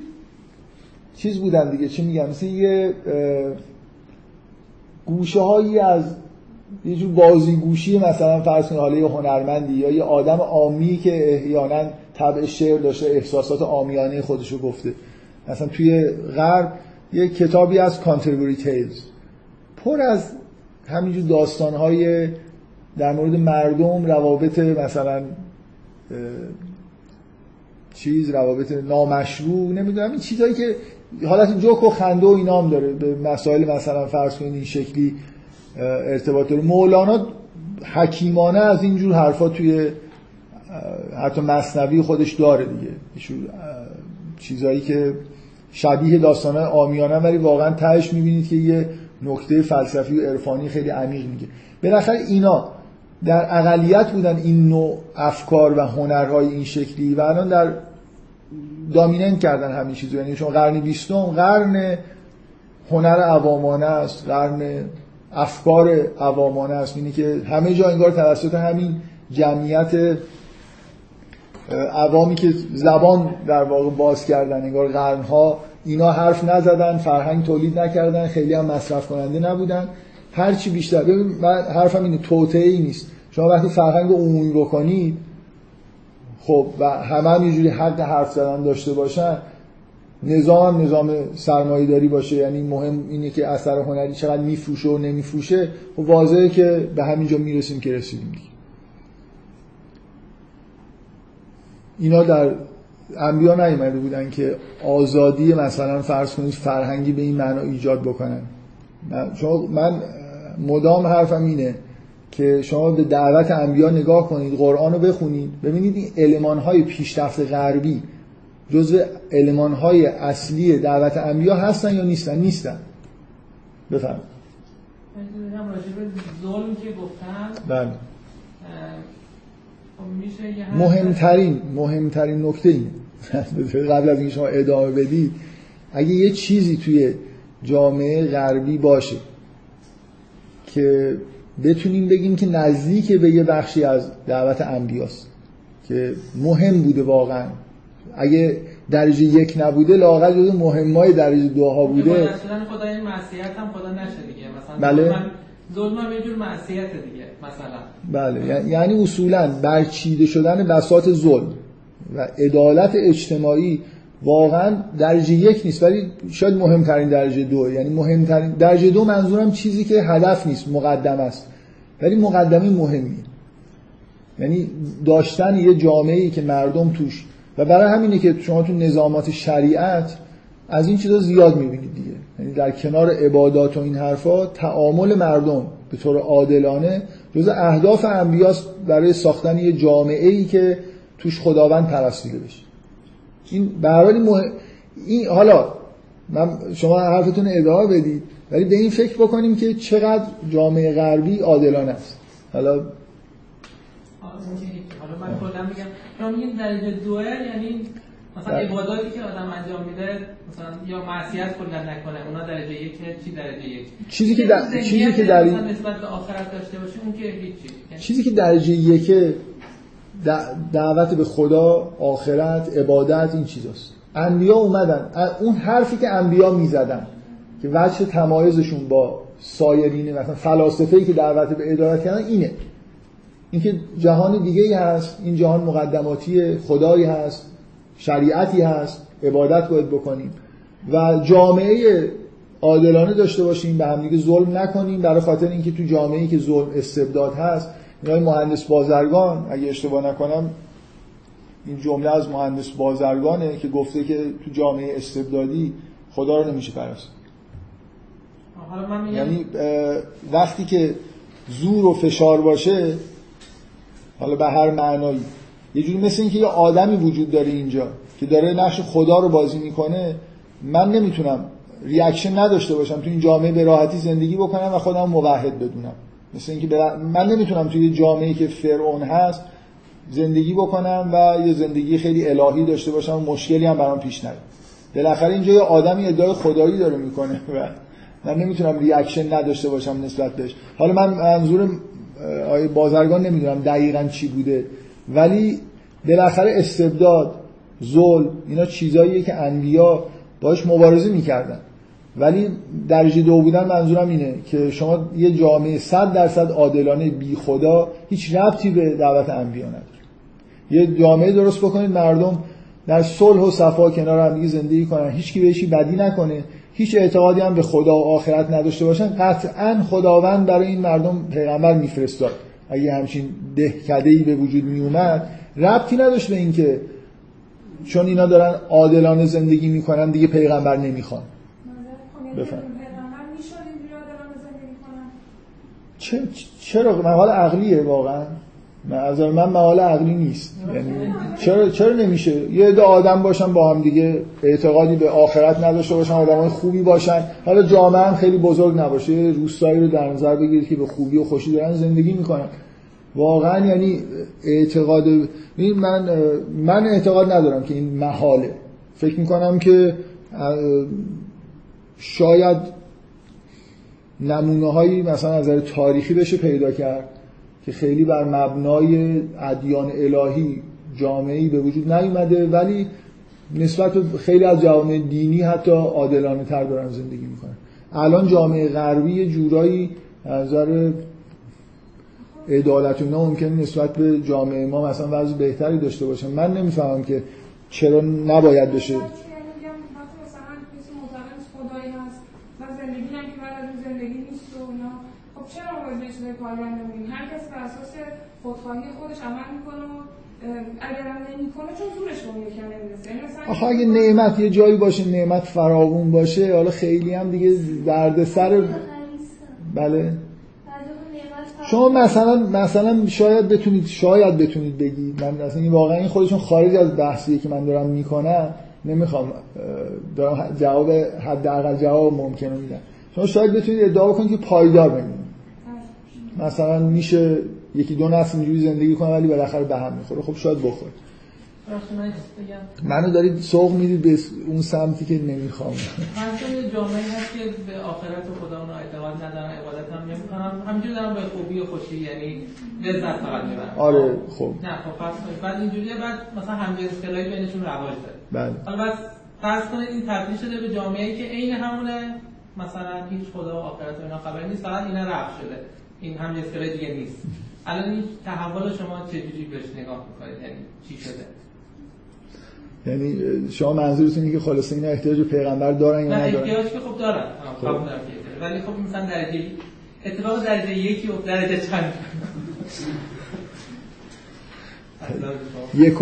چیز بودن دیگه، چی میگم، مثل یه گوشه هایی از یه جور بازیگوشی مثلا فرض کنید حالا یه هنرمندی یا یه آدم عامی که احیانا طبع شعر داشته، احساسات عامیانه خودشو گفته. مثلا توی غرب یه کتابی از کانتربری تیلز پر از همینجور داستانهای در مورد مردم، روابط مثلا روابط نامشروع، نمیدونم این چیزایی که حالت جوک و خنده و اینا هم داره، به مسائل مثلا فرض کنید این شکلی ارتباط داره. مولانا حکیمانه از اینجور حرفا توی حتی مثنوی خودش داره دیگه، چیزایی که شبیه داستانای عامیانه، ولی واقعا تهش میبینید که یه نکته فلسفی و عرفانی خیلی عمیق میگه. بالاخره اینا در اقلیت بودن، این نوع افکار و هنرهای این شکلی، و الان در دامیننت کردن همین چیزو. یعنی شما قرن 20 قرن هنر عوامانه است، قرن افکار عوامانه است، یعنی که همه جا انگار توسط همین جمعیت عوامی که زبان در واقع باز کردن، انگار قرنها اینا حرف نزدن، فرهنگ تولید نکردن، خیلی هم مصرف کننده نبودن. هر چی بیشتر، ببین من حرفم اینه، توطئه‌ای نیست. شما وقتی فرهنگ عمومی بکنید خب و همه هم اینجوری حد حرف زدن داشته باشن، نظام سرمایه‌داری باشه، یعنی مهم اینه که اثر هنری چقدر میفروشه و نمیفروشه، خب واضحه که به همینجا میرسیم که رسیدیم. اینا در انبیا نیامده بودن که آزادی مثلا فرض کنید فرهنگی به این معنا ایجاد بکنن. من مدام حرفم اینه که شما به دعوت انبیا نگاه کنید، قرآن رو بخونید، ببینید این المان‌های پیشرفت غربی جزو المان‌های اصلی دعوت انبیا هستن یا نیستن؟ نیستن. بفهم من راجع به ظلم که گفتم، بله، مهمترین نکته اینه قبل از اینکه شما ادامه بدید، اگه یه چیزی توی جامعه غربی باشه که بتونیم بگیم که نزدیک به یه بخشی از دعوت انبیاست که مهم بوده، واقعا اگه درجه یک نبوده لااقل جزو مهمای درجه دوها بوده. مثلا خدا این معصیت هم خدا نشه دیگه، مثلا بله. ظلم هم یه جور معصیت دیگه مثلا، بله، یعنی اصولا برچیده شدن بساط ظلم و عدالت اجتماعی واقعا درجه یک نیست، ولی شاید مهمترین درجه دو، یعنی مهمترین درجه دو منظورم چیزی که هدف نیست، مقدمه است، ولی مقدمه مهمی، یعنی داشتن یه جامعه‌ای که مردم توش، و برای همینه که شما تو نظامات شریعت از این چیزا زیاد می‌بینید دیگه، یعنی در کنار عبادات و این حرفا تعامل مردم به طور عادلانه جزء اهداف انبیاست برای ساختن یه جامعه‌ای که توش خداوند پرستیده بشه. این به هر حال این حالا من شما حرفتون ادعا بدید، ولی به این فکر بکنیم که چقدر جامعه غربی عادلانه است. حالا من کلا میگم شما میگید درجه دوه، یعنی مثلا عباداتی که آدم انجام میده مثلا یا معصیت کلا نکنه، اونا درجه یک. چی درجه یک؟ چیزی که در نسبت به آخرت داشته باشه اون که هیچ چیزی. چیزی که درجه یک دعوت به خدا، آخرت، عبادت، این چیزاست. انبیا اومدن، اون حرفی که انبیا میزدن که وجه تمایزشون با سایرینه، مثلا فلاسفه‌ای که دعوت به عدالت کردن اینه، اینکه جهان دیگه‌ای هست، این جهان مقدماتی، خدایی هست، شریعتی هست، عبادت باید بکنیم و جامعه عادلانه داشته باشیم، به همدیگه ظلم نکنیم، برای خاطر اینکه تو جامعه‌ای که ظلم استبداد هست. این مهندس بازرگان اگه اشتباه نکنم این جمله از مهندس بازرگانه که گفته که تو جامعه استبدادی خدا رو نمیشه پرست. یعنی وقتی که زور و فشار باشه، حالا به هر معنایی، یه جوری مثل اینکه یه آدمی وجود داره اینجا که داره نقش خدا رو بازی میکنه، من نمیتونم ریاکشن نداشته باشم، تو این جامعه به راحتی زندگی بکنم و خودم موحد بدونم. مثل اینکه من نمیتونم توی جامعه‌ای که فرعون هست زندگی بکنم و یه زندگی خیلی الهی داشته باشم و مشکلی هم برام پیش نیاد. بالاخره اینجا یه آدمی ادعای خدایی داره میکنه و من نمیتونم ریاکشن نداشته باشم نسبت بهش. حالا من منظور آیه بازرگان نمیدونم دقیقاً چی بوده، ولی بالاخره استبداد، ظلم، اینا چیزاییه که انبیا باهاش مبارزه میکردن. ولی درجه دو بودن منظورم اینه که شما یه جامعه 100% عادلانه بی خدا هیچ ربطی به دعوت انبیا نداره. یه جامعه درست بکنید، مردم در صلح و صفا کنار هم زندگی کنن، هیچکی بهش بدی نکنه، هیچ اعتقادی هم به خدا و آخرت نداشته باشن، قطعاً خداوند برای این مردم پیغمبر میفرستاد. اگه همچین دهکده‌ای به وجود می اومد ربطی نداشت به اینکه چون اینا دارن عادلانه زندگی میکنن دیگه پیغمبر نمیخوان. بفهم. چرا محال عقلیه؟ واقعا از نظر من محال عقلی نیست. یعنی چرا نمیشه یه عده آدم باشن با هم دیگه، اعتقادی به آخرت نداشته باشن، آدمای خوبی باشن، حالا جامعه هم خیلی بزرگ نباشه، روستایی رو در نظر بگیرید که به خوبی و خوشی دارن زندگی میکنن. واقعا یعنی اعتقاد من اعتقاد ندارم که این محاله. فکر میکنم که شاید نمونه هایی مثلا از نظر تاریخی بشه پیدا کرد که خیلی بر مبنای ادیان الهی جامعه‌ای به وجود نیومده، ولی نسبت به خیلی از جوامع دینی حتی عادلانه تر دارن زندگی میکنن. الان جامعه غربی جورایی از نظر عدالت اونا ممکنه نسبت به جامعه ما مثلا وضع بهتری داشته باشه. من نمیفهمم که چرا نباید بشه. هر کس بر اساس خودخواهی خودش عمل میکنه و اگر هم نمیکنه چون زورش رو میکنه. آخه اگه نعمت یه جایی باشه، نعمت فراوون باشه، حالا خیلی هم دیگه دردسر. بله، شما مثلا شاید بتونید بگید، من اصلا این واقعا این خودشون خارج از بحثیه که من دارم میکنم، نمیخوام دارم جواب حداقل جواب ممکنه میدم. شما شاید بتونید ادعا کنید که پایدار بمونه، مثلا میشه یکی دو نسل اینجوری زندگی کنه ولی بالاخره به هم میخوره. خب شاید بخوره، منو دارید سوق میدید به اون سمتی که نمیخوام. من جامعه هست که به آخرت خدا اون اعتقاد ندارن، عبادت هم نمیکنن، همینجوری دارن به خوبی و خوشی یعنی لذت فقط میبرن. آره خب نه خب پس بعد اینجوریه، بعد مثلا همجنس گرایی بینشون رواج داره. حالا بس فرض کنید این تبدیل شده به جامعه‌ای که عین همونه، مثلا هیچ خدا و آخرت و اینا خبری نیست، فقط اینا رفع شده، این همجنس گرایی دیگه نیست. الان این تحول شما چجوری بهش نگاه می‌کنید؟ یعنی چی شده؟ یعنی شما منظورتون اینه که خلاصه اینا احتیاج به پیغمبر دارن یا ندارن؟ احتیاج که خب دارن. خب دارن. ولی خب مثلا درجه اتفاق درجه یکی و درجه چند؟ 1.5.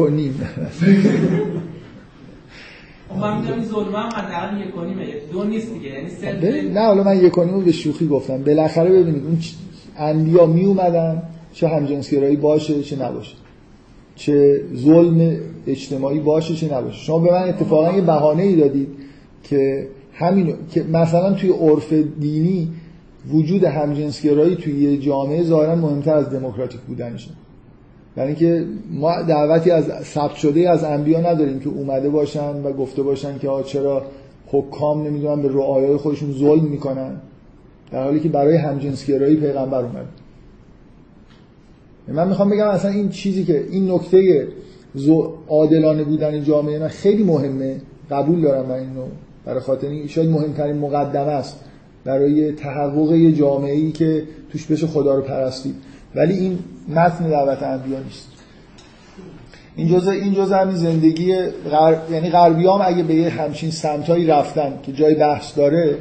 من میگم ظلمه هم حداقل 1.5 دو نیست دیگه، یعنی نه حالا من 1.5 رو به شوخی گفتم. بالاخره ببینید اون انبیا می اومدن، چه همجنسگرایی باشه چه نباشه، چه ظلم اجتماعی باشه چه نباشه. شما به من اتفاقا یه بهانه‌ای دادید که همین که مثلا توی عرف دینی وجود همجنسگرایی توی یه جامعه ظاهرا مهمتر از دموکراتیک بودنشه، یعنی اینکه ما دعوتی از ثبت شده از انبیا نداریم که اومده باشن و گفته باشن که چرا حکام نمیدونن به رعایای خودشون ظلم میکنن، در حالی که برای همجنسگرایی پیغمبر اومد. من میخوام بگم اصلا این چیزی که این نکته عادلانه بودن جامعه من خیلی مهمه، قبول دارم من اینو، برای خاطر این شاید مهمترین مقدمه است برای تحقق یه جامعه‌ای که توش بشه خدا رو پرستید. ولی این متن دعوت انبیا نیست. این جزء همین زندگی یعنی غربیام اگه به یه همچین سمتایی رفتن که جای بحث داره،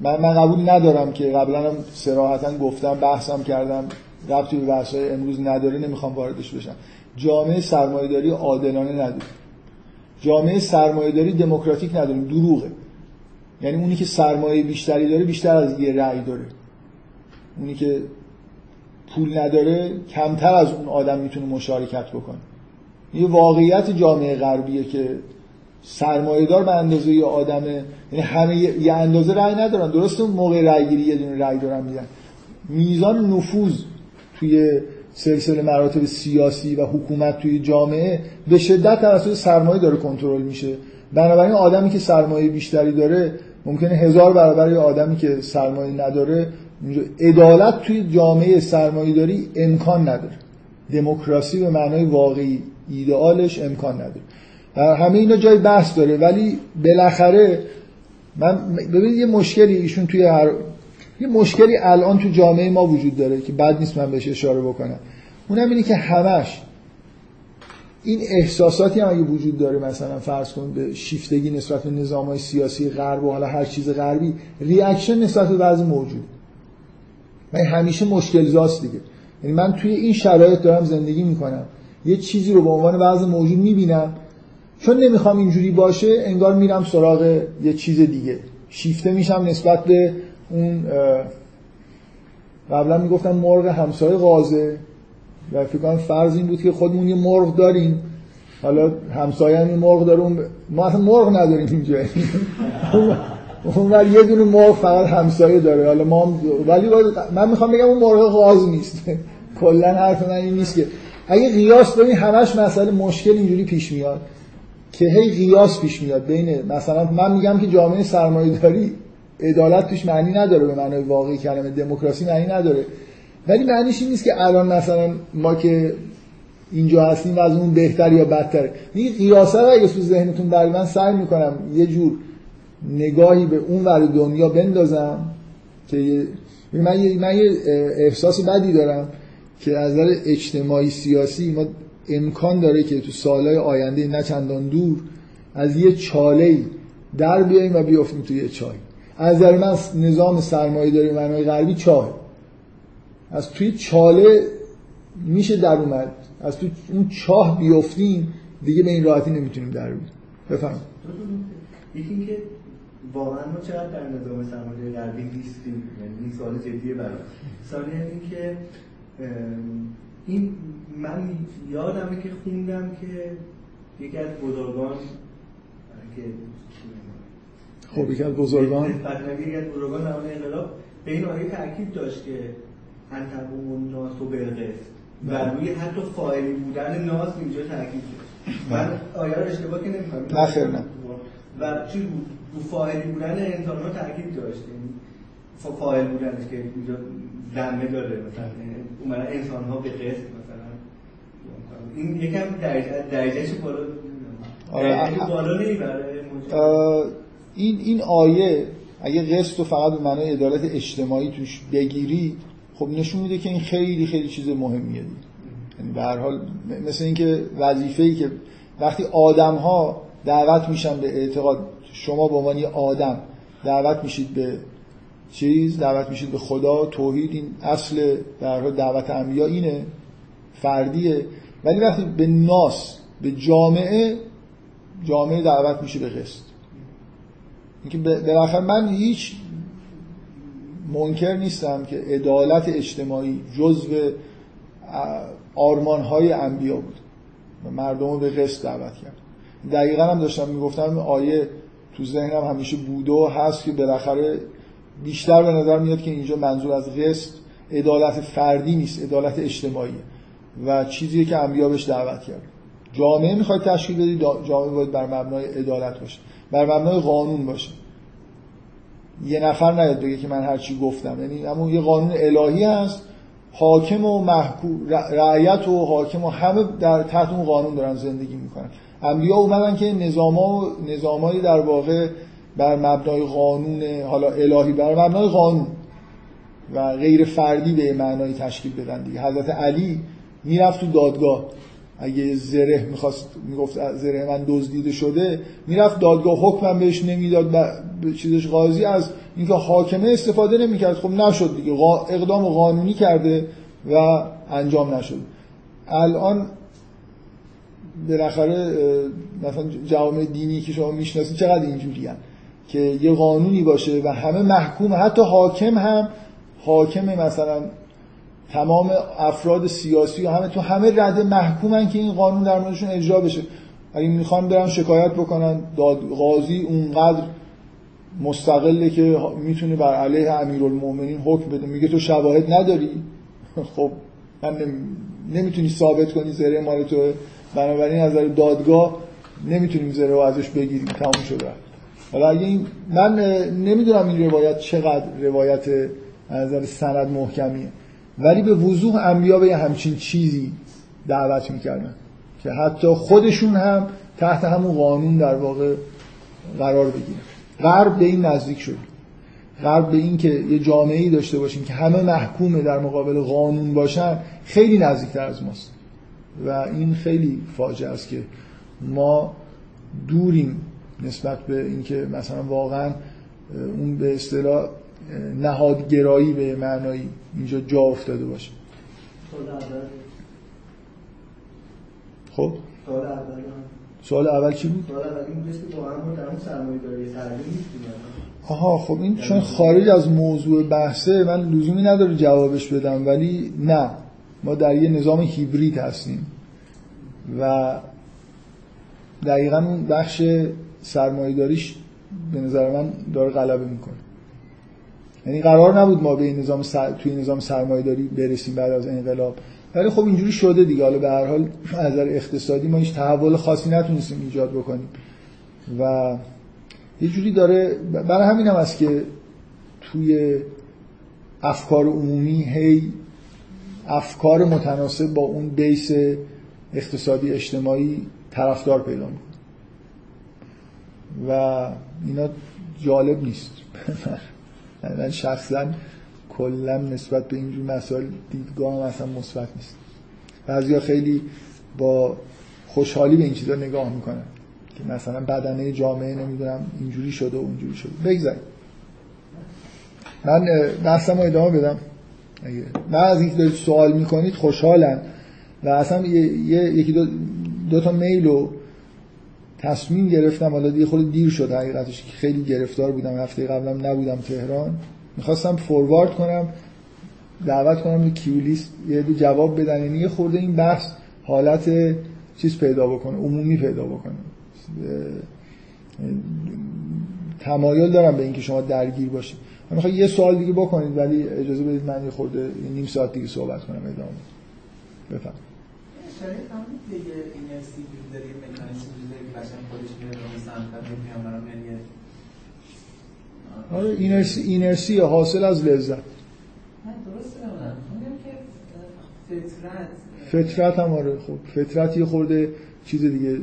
من قبول ندارم که قبلا هم صراحتا گفتم، بحثم کردم، ربطی به بحث‌های امروز نداره، نمیخوام واردش بشم. جامعه سرمایه‌داری عادلانه نداره. جامعه سرمایه‌داری دموکراتیک نداره، دروغه. یعنی اونی که سرمایه بیشتری داره بیشتر از یه رأی داره. اونی که پول نداره کمتر از اون آدم میتونه مشارکت بکنه. یه واقعیت جامعه غربیه که سرمایه‌دار به اندازه یه آدمه، یعنی همه یه اندازه رأی ندارن. درسته موقع رأی‌گیری یه دونه رأی دارن میدن. میزان نفوذ توی سلسله مراتب سیاسی و حکومت توی جامعه به شدت توسط سرمایه داره کنترل میشه. بنابراین آدمی که سرمایه بیشتری داره ممکنه 1000 برابر آدمی که سرمایه نداره. عدالت توی جامعه سرمایه داری امکان نداره. دموکراسی به معنای واقعی ایدئالش امکان نداره. در همه اینا جای بحث داره، ولی بالاخره من ببینید یه مشکلی ایشون توی هر یه مشکلی الان تو جامعه ما وجود داره که بد نیست من بهش اشاره بکنم. اونم اینه که همش این احساساتی هم اگه وجود داره، مثلا فرض کن به شیفتگی نسبت به نظام‌های سیاسی غرب و حالا هر چیز غربی، ریاکشن نسبت به وضع موجود. من همیشه مشکل زاست دیگه. یعنی من توی این شرایط دارم زندگی میکنم، یه چیزی رو به عنوان وضع موجود میبینم، چون نمیخوام اینجوری باشه انگار میرم سراغ یه چیز دیگه، شیفته میشم نسبت به اون. قبلا میگفتن مرغ همسایه قازه و فکر کنم فرض این بود که خودمون یه مرغ داریم، حالا همسایه هم یه مرغ داره، ما اصلا مرغ نداریم اینجا، اونور یه دونه مرغ فقط همسایه داره، حالا ما هم... ولی من میخوام بگم اون مرغ قاز نیست. کلا حرف من این نیست که اگه قیاس ببین همش مسئله مشکل اینجوری پیش میاد که هی قیاس پیش میاد بین، مثلا من میگم که جامعه سرمایه‌داری عدالت توش معنی نداره، به معنای واقعی کلمه دموکراسی معنی نداره، ولی معنیش این نیست که الان مثلا ما که اینجا هستیم و از اون بهتر یا بدتر. این قیاسه رو اگه تو ذهنتون بری، من سعی میکنم یه جور نگاهی به اون ور دنیا بندازم که من یه احساس بدی دارم که از نظر اجتماعی سیاسی ما امکان داره که تو سالهای آینده نه چندان دور از یه چاله‌ای در بیاییم و بیافتیم توی یه چای. از نظر من نظام سرمایه‌داری معنای غربی چاهه، از توی چاله میشه در اومد، از توی اون چاه بیافتیم دیگه به این راحتی نمیتونیم در بیاییم. بفهم یکی اینکه واقعا ما چقدر در نظام سرمایه‌داری غربی نیستیم، این سوال جدیه برام. سوال این که این من یادمه که خوندم که یکی از بزرگان که یکی از بزرگان زمان انقلاب به این آیه تأکید داشت که انتقم الناس بالقسط، بر روی حتی فاعل بودن ناز اینجا تاکید شد. من آیا اشتباه که نمی‌کنم؟ نه خیر نه. و چی بود؟ رو فاعل بودن انسان‌ها تاکید داشتیم. فاعل بودنش که اینجا ذمه داره مثلا عمر انسان‌ها به قسم مثلا این یکم درجهش بالا آره بالا نمیبره. این آیه اگه قسط رو فقط به معنای عدالت اجتماعی توش بگیری خب نشون میده که این خیلی خیلی چیز مهمیه. یعنی به هر حال مثل اینکه وظیفه‌ای که وقتی آدم‌ها دعوت میشن به اعتقاد، شما به عنوان یه آدم دعوت میشید به چیز، دعوت میشید به خدا، توحید، این اصل به هر حال دعوت انبیا اینه، فردیه. ولی وقتی به ناس، به جامعه دعوت میشه به قسط. اینکه بالاخره من هیچ منکر نیستم که عدالت اجتماعی جزو آرمان‌های انبیا بود و مردم رو به قسط دعوت کرد. دقیقاً هم داشتم میگفتم آیه تو ذهنم همیشه بوده و هست که بالاخره بیشتر به نظر میاد که اینجا منظور از قسط عدالت فردی نیست، عدالت اجتماعیه و چیزیه که انبیا بهش دعوت کرد. جامعه میخواد تشکیل بدی، جامعه باید بر مبنای عدالت باشه، بر مبنای قانون باشه. یه نفر نیاد بگه که من هرچی گفتم. یعنی اما یه قانون الهی هست، حاکم و محکوم، رعیت و حاکم و همه در تحت اون قانون دارن زندگی میکنن. انبیا اومدن که نظامایی در واقع بر مبنای قانون، حالا الهی، بر مبنای قانون و غیر فردی به معنای تشکیل بدن دیگه. حضرت علی میرفت تو دادگاه، اگه زره میخواست میگفت زره من دزدیده شده، میرفت دادگاه، حکمم بهش نمیداد، به چیزش قاضی از اینکه حاکمه استفاده نمیکرد. خب نشد دیگه، اقدام قانونی کرده و انجام نشد. الان بالاخره مثلا جوامع دینی که شما میشناسید چقدر اینجوری هست که یه قانونی باشه و همه محکوم، حتی حاکم هم حاکمه، مثلا تمام افراد سیاسی و همه تو همه رده محکومن که این قانون در موردشون اجرا بشه. اگه میخوان برن شکایت بکنن، قاضی اونقدر مستقله که میتونه بر علیه امیرالمومنین حکم بده، میگه تو شواهد نداری؟ خب من نمیتونی ثابت کنی زره مال توه، بنابراین از دادگاه نمیتونیم زره رو ازش بگیریم، تموم شده. حالا اگه من نمیدونم این روایت چقدر روایت از نظر سند محکمیه، ولی به وضوح انبیا به همچین چیزی دعوت میکردن که حتی خودشون هم تحت همون قانون در واقع قرار بگیرن. غرب به این نزدیک شد، غرب به این که یه جامعه‌ای داشته باشیم که همه محکومه در مقابل قانون باشن خیلی نزدیکتر از ماست و این خیلی فاجعه است که ما دوریم نسبت به اینکه مثلا واقعا اون به اصطلاح نهادگرایی به معنایی اینجا جا افتاده باشه. خب سوال اول چی بود؟ سوال اول این بود که با هم در اون سرمایه‌داری ترجمه می‌کنیم. آها، خب این چون خارج از موضوع بحثه من لزومی نداره جوابش بدم، ولی نه، ما در یه نظام هیبرید هستیم و دقیقاً اون بخش سرمایه‌داریش به نظر من داره غلبه میکنه. یعنی قرار نبود ما به این نظام توی نظام سرمایه‌داری برسیم بعد از انقلاب، ولی خب اینجوری شده دیگه. حالا به هر حال از نظر اقتصادی ما هیچ تحول خاصی نتونستیم ایجاد بکنیم و یه جوری داره. برای همینم است که توی افکار عمومی هی افکار متناسب با اون بیس اقتصادی اجتماعی طرفدار پیدا می‌کنه و اینا جالب نیست. من شخصا کلا نسبت به اینجور مسائل دیدگاهم اصلا مثبت نیست. بعضیا خیلی با خوشحالی به این چیزا نگاه میکنن که مثلا بدنه جامعه نمیدونم اینجوری شده و اونجوری شده. بگذارید من بحثمو ادامه بدم. من از اینکه دارید سوال میکنید خوشحالم و اصلا یکی دو تا میل رو تصمیم گرفتم، حالا دیگه خود دیر شد حقیقتش، که خیلی گرفتار بودم، هفته قبلم نبودم تهران، میخواستم فوروارد کنم، دعوت کنم به کیولیست یه دو جواب بدن. یعنی یه خورده این بحث حالت چیز پیدا بکنه، عمومی پیدا بکنه. تمایل دارم به اینکه شما درگیر باشید. من میخوام یه سوال دیگه بکنید، ولی اجازه بدید من یه خورده نیم ساعت دیگه صحبت کنم. ادامه بفهم. شاید همون دیگه این هستی که داری مکانیسم جزایی که بشن خودش میره سمتر میامرم یعنی آره اینرسی حاصل از لذت. من درست نمیدونم که فطرت هم آره خب فطرت یه خورده چیز دیگه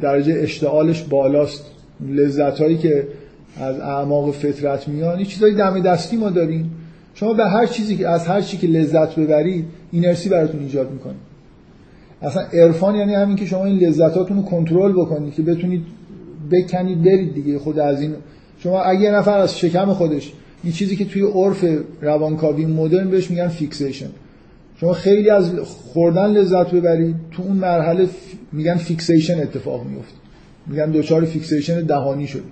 درجه اشتعالش بالاست. لذت هایی که از اعماق فطرت میان یه چیزایی دم دستی ما داریم. شما به هر چیزی که از هر چی که لذت ببرید اینرسی براتون ایجاد میکنه. اصلا عرفان یعنی همین که شما این لذتاتون رو کنترل بکنید که بتونید بکنید برید دیگه. خود از این شما اگه یه نفر از شکم خودش این چیزی که توی عرف روانکاوی مدرن بهش میگن فیکسیشن، شما خیلی از خوردن لذت ببرید تو اون مرحله میگن فیکسیشن اتفاق میفته، میگن دوچار فیکسیشن دهانی شد.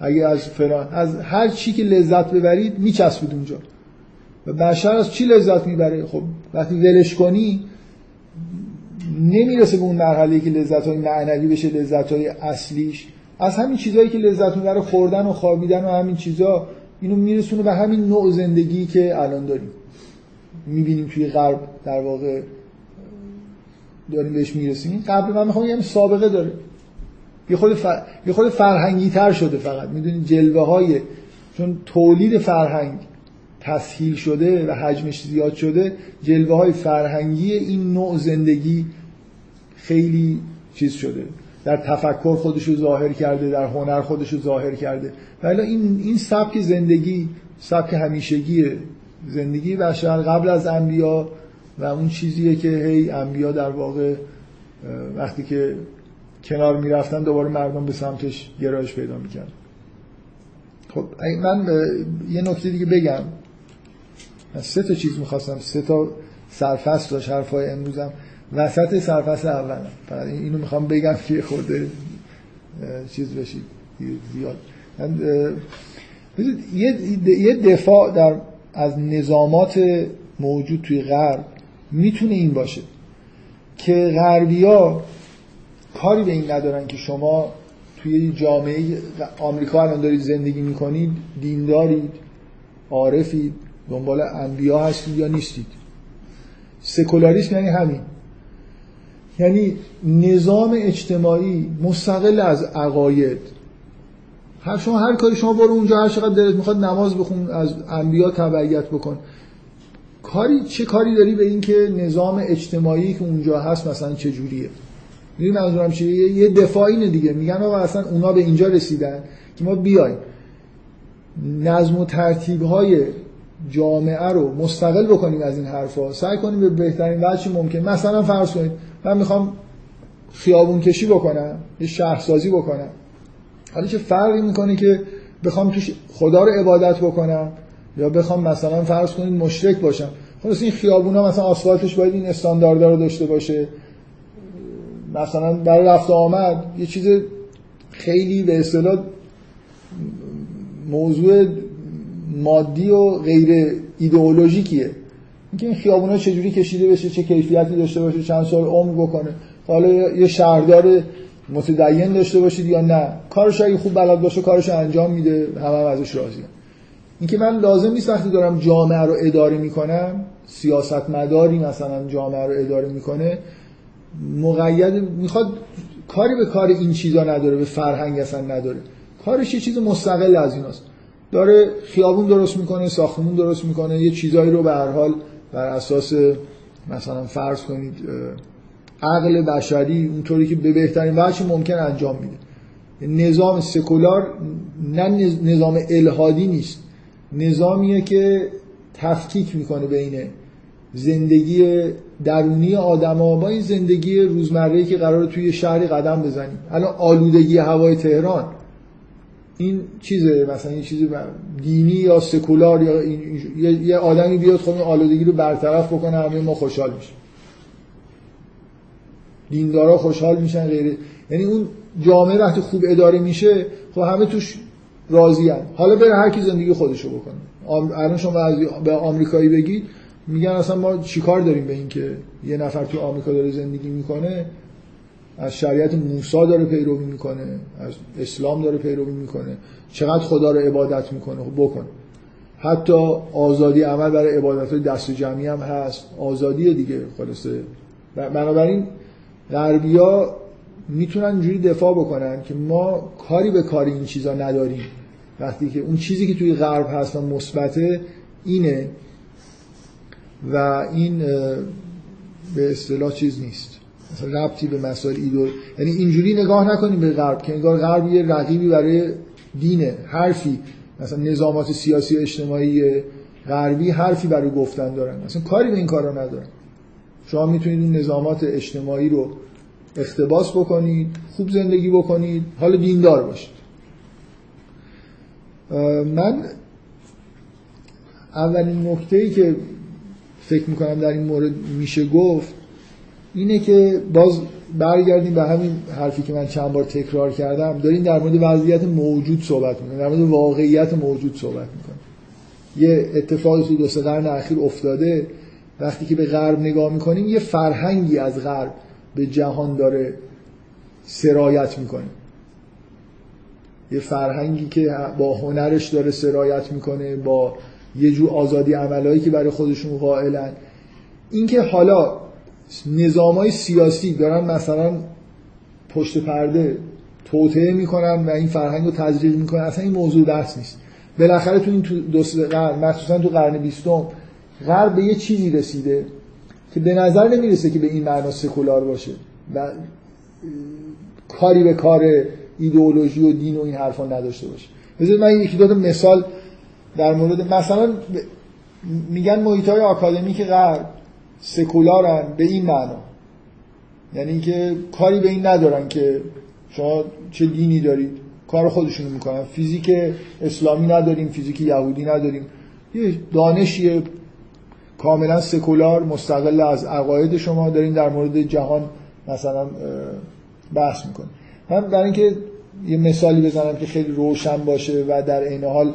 اگه از فلان از هر چی که لذت ببرید میچسبید اونجا. و بشر از چی لذت میبره؟ خب وقتی ولش کنی نمیرسه به اون مرحله‌ای که لذت‌های معنوی بشه. لذت‌های اصلیش از همین چیزایی که لذت میبره، خوردن و خوابیدن و همین چیزا، اینو میرسونه به همین نوع زندگی که الان داریم میبینیم توی غرب، در واقع داریم بهش میرسیم. قبل من میخوام یه سابقه داره، یه خود فرهنگی تر شده. فقط میدونید جلوه های چون تولید فرهنگ تسهیل شده و حجمش زیاد شده، جلوه های فرهنگی این نوع زندگی خیلی چیز شده، در تفکر خودشو ظاهر کرده، در هنر خودشو ظاهر کرده. ولی این سبک زندگی، سبک همیشگی زندگی بشر قبل از انبیا و اون چیزیه که هی انبیا در واقع وقتی که کنار میرفتن دوباره مردم به سمتش گرایش پیدا میکرد. خب من یه نکته دیگه بگم. من سه تا چیز میخواستم، سه تا سرفصل داشت حرفای امروزم، وسط سرفصل اولم. فقط اینو میخوام بگم که خورده چیز بشید زیاد. یه دفاع از نظامات موجود توی غرب میتونه این باشه که غربیا کاری به این ندارن که شما توی جامعه آمریکا الان دارید زندگی میکنید، دین دارید، عارفید، دنبال انبیا هستید یا نیستید. سکولاریسم یعنی همین، یعنی نظام اجتماعی مستقل از عقاید. شما هر کاری، شما برو اونجا هر چقدر دلت میخواد نماز بخون، از انبیا تبعیت بکن، کاری چه کاری داری به این که نظام اجتماعی که اونجا هست مثلا چه جوریه؟ میدونی منظورم چیه؟ یه دفاعینه دیگه. میگن آقا اصلا اونا به اینجا رسیدن که ما بیایم نظم و ترتیب‌های جامعه رو مستقل بکنیم از این حرفا، سعی کنیم به بهترین وجه ممکن. مثلا فرض کنید من میخوام خیابون کشی بکنم، یه شهرسازی بکنم. حالا چه فرقی میکنه که بخوام توش خدا رو عبادت بکنم یا بخوام مثلا فرض کنید مشرک باشم؟ خلاص این خیابونا مثلا آسفالتش باید این استانداردا رو داشته باشه. مثلا برای رفت آمد یه چیز خیلی به اصطلاح موضوع مادی و غیر ایدئولوژیکیه، اینکه این خیابونا چجوری کشیده بشه، چه کیفیتی داشته باشه، چند سال عمر بکنه. حالا یه شهردار متدین داشته باشید یا نه، کارش اگه خوب بلد باشه کارش انجام میده، همه ازش راضیه. اینکه من لازم نیست وقتی دارم جامعه رو اداره میکنم، سیاستمداری مثلا جامعه رو اداره میکنه، مقید میخواد کاری به کار این چیزا نداره، به فرهنگ اصلا نداره، کارش یه چیز مستقل از ایناست. داره خیابون درست میکنه، ساختمون درست میکنه، یه چیزایی رو به هر حال بر اساس مثلا فرض کنید عقل بشری اونطوری که به بهترین وجه ممکن انجام میده. نظام سکولار نه نظام الحادی نیست، نظامیه که تفکیک میکنه بین زندگی درونی آدما با این زندگی روزمره‌ای که قراره توی شهری قدم بزنیم. الان آلودگی هوای تهران این چیزه، مثلا یه چیز دینی یا سکولار یا یه آدمی بیاد خب این آلودگی رو برطرف بکنه، همه ما خوشحال میشیم، دیندارا خوشحال میشن، غیره. یعنی اون جامعه وقتی خوب اداره میشه خب همه توش راضی‌ان. حالا بره هر کی زندگی خودشو بکنه. الان شما به آمریکایی بگید میگن اصلا ما چیکار داریم به این که یه نفر تو آمریکا داره زندگی میکنه، از شریعت موسی داره پیروی میکنه، از اسلام داره پیروی میکنه، چقدر خدا رو عبادت میکنه، خب بکنه. حتی آزادی عمل برای عبادت‌های دست جمعی هم هست، آزادی دیگه خلاصه. بنابراین غربی‌ها میتونن اینجوری دفاع بکنن که ما کاری به کاری این چیزا نداریم، وقتی که اون چیزی که توی غرب هست و مثبته اینه و این به اصطلاح چیز نیست، مثلا ربطی به مسائل ایدئولوژی، یعنی اینجوری نگاه نکنیم به غرب که انگار غرب یه رقیبی برای دینه. حرفی مثلا نظامات سیاسی و اجتماعی غربی حرفی برای گفتن دارن، مثلا کاری به این کارا ندارن. شما میتونید این نظامات اجتماعی رو اقتباس بکنید، خوب زندگی بکنید، حالا دیندار باشید. من اولین نکته‌ای که فکر میکنم در این مورد میشه گفت اینه که باز برگردیم به همین حرفی که من چند بار تکرار کردم، داریم در مورد وضعیت موجود صحبت میکنیم، در مورد واقعیت موجود صحبت میکنیم. یه اتفاقی توی 2-3 قرن اخیر افتاده، وقتی که به غرب نگاه میکنیم یه فرهنگی از غرب به جهان داره سرایت میکنه، یه فرهنگی که با هنرش داره سرایت میکنه، با یه جور آزادی عملایی که برای خودشون قائلن. اینکه حالا نظامای سیاسی دارن مثلا پشت پرده توطئه میکنن و این فرهنگ رو تزریق میکنن، اصلا این موضوع بحث نیست. بالاخره تو این 2 قرن مخصوصا تو قرن 20 غرب به یه چیزی رسیده که به نظر نمیرسه که به این معنا سکولار باشه و کاری به کار ایدئولوژی و دین و این حرفا نداشته باشه. بذارید من یکی دو تا مثال در مورد، مثلا میگن محیط‌های آکادمیک غرب سکولارن به این معنا، یعنی که کاری به این ندارن که شما چه دینی دارید، کار خودشونو میکنن، فیزیک اسلامی نداریم، فیزیک یهودی نداریم، یه دانشیه کاملا سکولار مستقل از عقاید شما، داریم در مورد جهان مثلا بحث میکنیم. من برای اینکه یه مثالی بزنم که خیلی روشن باشه و در عین حال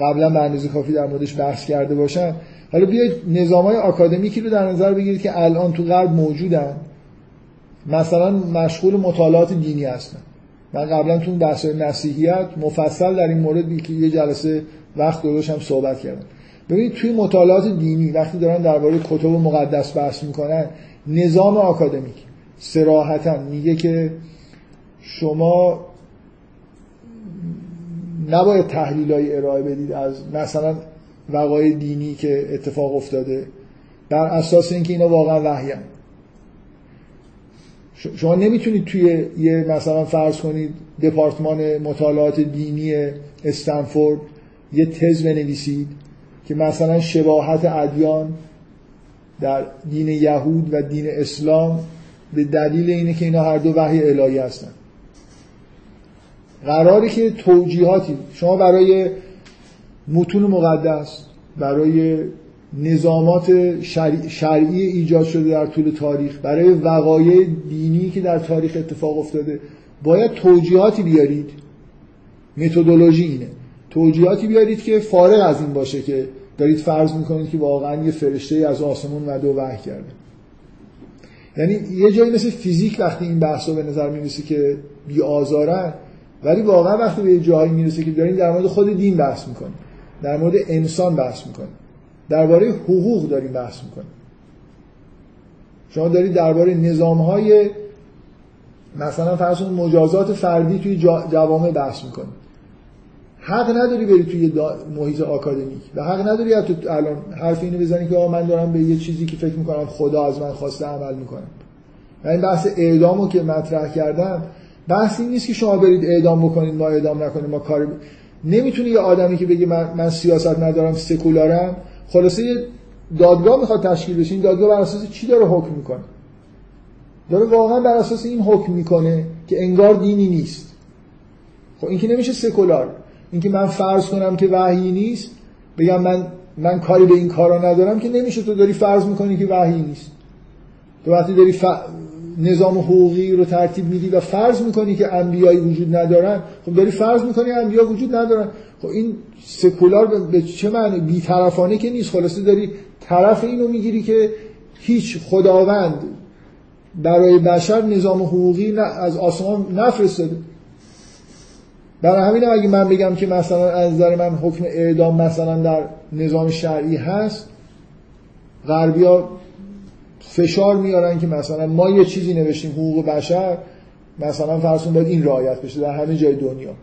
قبلا به اندازه کافی در موردش بحث کرده باشم، حالا بیایید نظام‌های آکادمیکی رو در نظر بگیرید که الان تو غرب موجودن، مثلا مشغول مطالعات دینی هستن. من قبلا تو بحث‌های مسیحیت مفصل در این مورد که یه جلسه وقت گذاشتم صحبت کردم. ببینید توی مطالعات دینی وقتی دارن درباره کتب مقدس بحث میکنن، نظام آکادمیک صراحتاً میگه که شما نباید تحلیلای ارائه بدید از مثلا وقایع دینی که اتفاق افتاده بر اساس اینکه اینا واقعا وحی‌اند. شما نمیتونید توی یه مثلا فرض کنید دپارتمان مطالعات دینی استنفورد یه تز بنویسید که مثلا شباهت ادیان در دین یهود و دین اسلام به دلیل اینه که اینا هر دو وحی الهی هستن. قراره که توجیهاتی شما برای متون مقدس، برای نظامات شرعی ایجاد شده در طول تاریخ، برای وقایع دینی که در تاریخ اتفاق افتاده، باید توجیهاتی بیارید. متدولوژی اینه، توجیهاتی بیارید که فارغ از این باشه که دارید فرض میکنید که واقعا یه فرشته‌ای از آسمون اومده و وحی کرده. یعنی یه جایی مثل فیزیک وقتی این بحثا به نظر میرسه که بی‌آزارن، ولی واقعا وقتی به جایی میرسه که داریم در مورد خود دین بحث میکنیم، در مورد انسان بحث میکنیم، درباره حقوق داریم بحث میکنیم، شما دارید درباره نظام‌های مثلا فرض کنید مجازات فردی توی جوامع بحث میکنیم. حق نداری بری توی محیط آکادمیک و حق نداری حتی الان حرف اینو بزنی که آقا من دارم به یه چیزی که فکر میکنم خدا از من خواسته عمل میکنم. و این بحث اعدامو که مطرح کردم، بحث این نیست که شما برید اعدام بکنید، ما اعدام نکنیم، ما کاری نمیتونی یه آدمی که بگه من سیاست ندارم، سکولارم، خلاصه یه دادگاه میخواد تشکیل بشه، این دادگاه بر اساس چی داره حکم میکنه؟ داره واقعا بر اساس این حکم میکنه که انگار دینی نیست. خب این که نمیشه سکولار. اینکه من فرض کنم که وحی نیست، بگم من کاری به این کارا ندارم، که نمیشه. تو داری فرض میکنی که وحی نیست. تو وقتی داری نظام حقوقی رو ترتیب میدی و فرض میکنی که انبیایی وجود ندارن، خب داری فرض میکنی انبیا وجود ندارن. خب این سکولار به چه معنی؟ بی‌طرفانه که نیست. خلاصه داری طرف اینو میگیری که هیچ خداوند برای بشر نظام حقوقی از آسمان نفرستاده. برای همین اگه من بگم که مثلا از نظر من حکم اعدام مثلا در نظام شرعی هست، غربی‌ها فشار میارن که مثلا ما یه چیزی نوشتیم حقوق بشر، مثلا فرض کن باید این رعایت بشه در همه جای دنیا.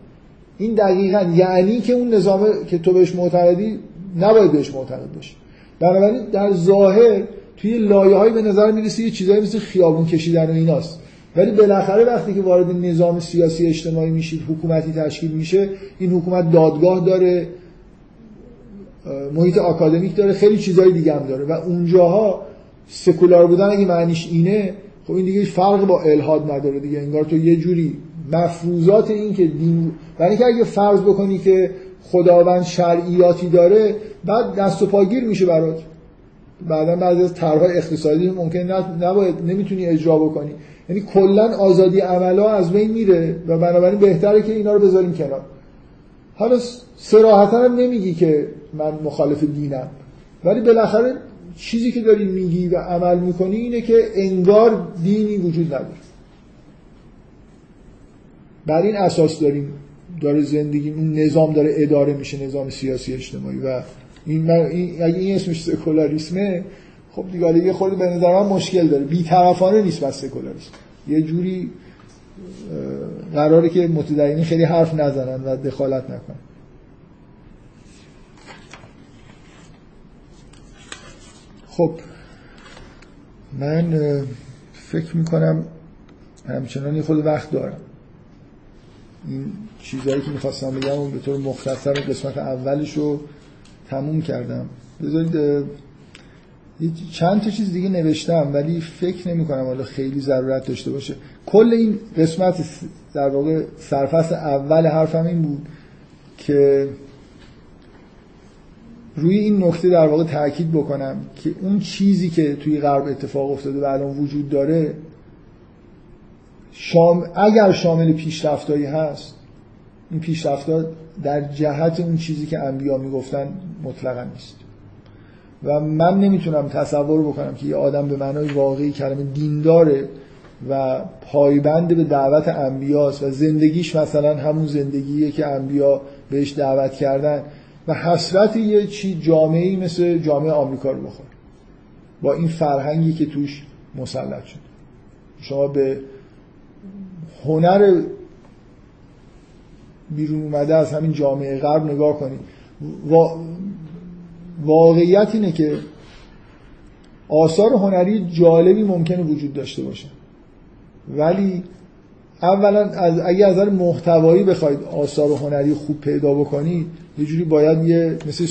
این دقیقاً یعنی که اون نظام که تو بهش معتقدی نباید بهش معتقد بشی. بنابراین در ظاهر توی لایه‌های به نظر میرسه یه چیزایی مثل خیابون کشیدن و ایناست، ولی بالاخره وقتی که وارد نظام سیاسی اجتماعی میشید، حکومتی تشکیل میشه، این حکومت دادگاه داره، محیط آکادمیک داره، خیلی چیزای دیگه هم داره و اونجاها سکولار بودن اگه معنیش اینه، خب این دیگه فرق با الحاد نداره دیگه. انگار تو یه جوری مفروضات این که دین، یعنی که اگه فرض بکنی که خداوند شرعیاتی داره، بعد دست و پاگیر میشه برات. بعداً بعضی از طرح‌های اقتصادی ممکن نباید نمیتونی اجرا بکنی، یعنی کلاً آزادی عمل‌ها از بین میره و بنابراین بهتره که اینا رو بذاریم کنار. حالا صراحتاً هم نمیگی که من مخالف دینم، ولی بالاخره چیزی که داری میگی و عمل میکنی اینه که انگار دینی وجود نداره. بر این اساس داره زندگی، اون نظام داره اداره میشه، نظام سیاسی اجتماعی. و این اگه این اسمش سکولاریسمه، خب دیگه یه خورده به نظر من مشکل داره، بی‌طرفانه نیست. بس سکولاریسم یه جوری قراره که متدینین خیلی حرف نزنن و دخالت نکنن. خب من فکر میکنم همچنان یه خود وقت دارم. این چیزهایی که میخواستم بگم و به طور مختصر قسمت اولش رو تموم کردم. بذارید چند تا چیز دیگه نوشتم ولی فکر نمی‌کنم حالا خیلی ضرورت داشته باشه. کل این قسمت در واقع سرفصل اول حرفم این بود که روی این نکته در واقع تاکید بکنم که اون چیزی که توی غرب اتفاق افتاده و الان وجود داره، اگر شامل پیشرفتایی هست، این پیشرفت‌ها در جهت اون چیزی که انبیا میگفتن مطلقا نیست. و من نمیتونم تصور بکنم که یه آدم به معنای واقعی کلمه دینداره و پایبند به دعوت انبیاست و زندگیش مثلا همون زندگیه که انبیا بهش دعوت کردن و حسرت یه جامعه‌ای مثل جامعه آمریکا رو بخوره با این فرهنگی که توش مسلط شد. شما به هنر بیرون اومده از همین جامعه غرب نگاه کنید، واقعیت اینه که آثار هنری جالبی ممکنه وجود داشته باشه، ولی اولا اگه از نظر محتوایی بخواید آثار هنری خوب پیدا بکنید، یه جوری باید یه مثل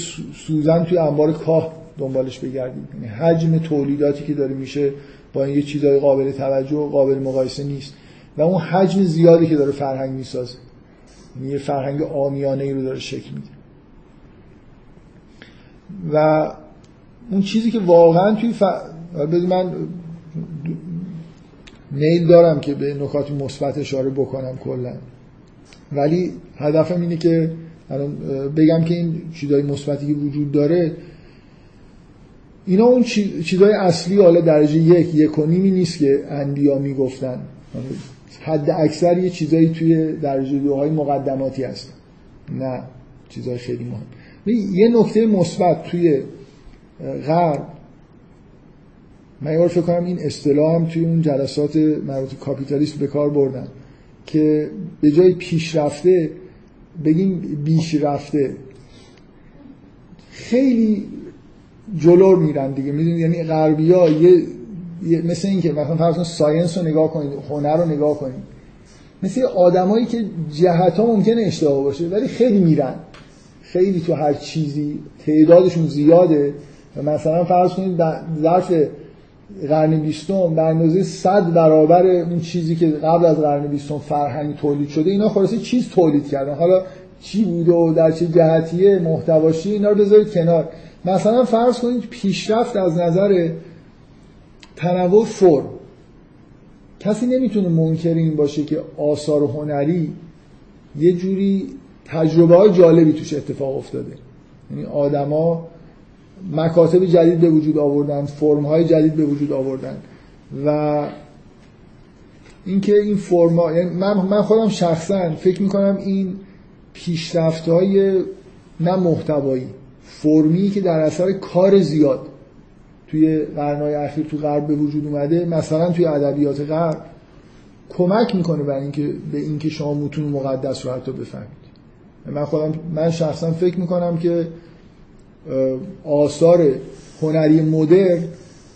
سوزن توی انبار کاه دنبالش بگردید. یعنی حجم تولیداتی که داره میشه با این یه چیزای قابل توجه و قابل مقایسه نیست و اون حجم زیادی که داره فرهنگ میسازه، یه فرهنگ عامیانه‌ای رو داره شکل میده. و اون چیزی که واقعا توی من میل دارم که به نکات مثبت اشاره بکنم کلا، ولی هدفم اینه که الان بگم که این چیزای مثبتی که وجود داره، اینا اون چیزای اصلی حالا درجه 1.5 نیست که انبیا میگفتن. حد اکثر یه چیزایی توی درجه 2 مقدماتی هستن، نه چیزای خیلی مهم. یه نکته مثبت توی غرب، من فکر کنم این اصطلاح هم توی اون جلسات مربوط کاپیتالیست به کار بردن که به جای پیشرفته بگیم بیشرفته. خیلی جلو میرن دیگه، میدونید، یعنی غربی‌ها مثل این که مثلا فرض کن ساینس رو نگاه کنید، هنر رو نگاه کنید، مثل آدمایی که جهت‌ها ممکنه اشتباه باشه ولی خیلی میرن، خیلی تو هر چیزی تعدادشون زیاده. مثلا فرض کنید ظرف قرن 20 به اندازه 100 برابر اون چیزی که قبل از قرن 20 فرهنگ تولید شده، اینا خلاصه چیز تولید کردن. حالا چی بوده و در چه جهتیه، محتواشی، اینا رو بذارید کنار. مثلا فرض کنید پیشرفت از نظر تنوع فرم، کسی نمیتونه منکر این باشه که آثار هنری یه جوری تجربه های جالبی توش اتفاق افتاده، یعنی آدما مکاتب جدید به وجود آوردن، فرم های جدید به وجود آوردن و اینکه این فرم ها، یعنی من خودم شخصا فکر میکنم این پیشرفت‌های نه محتوایی فرمی که در اثر کار زیاد توی قرن‌های اخیر تو غرب به وجود اومده، مثلا توی ادبیات غرب، کمک میکنه برای اینکه به اینکه شما متون مقدس رو حتی بفهمید. من شخصا فکر میکنم که آثار هنری مدرن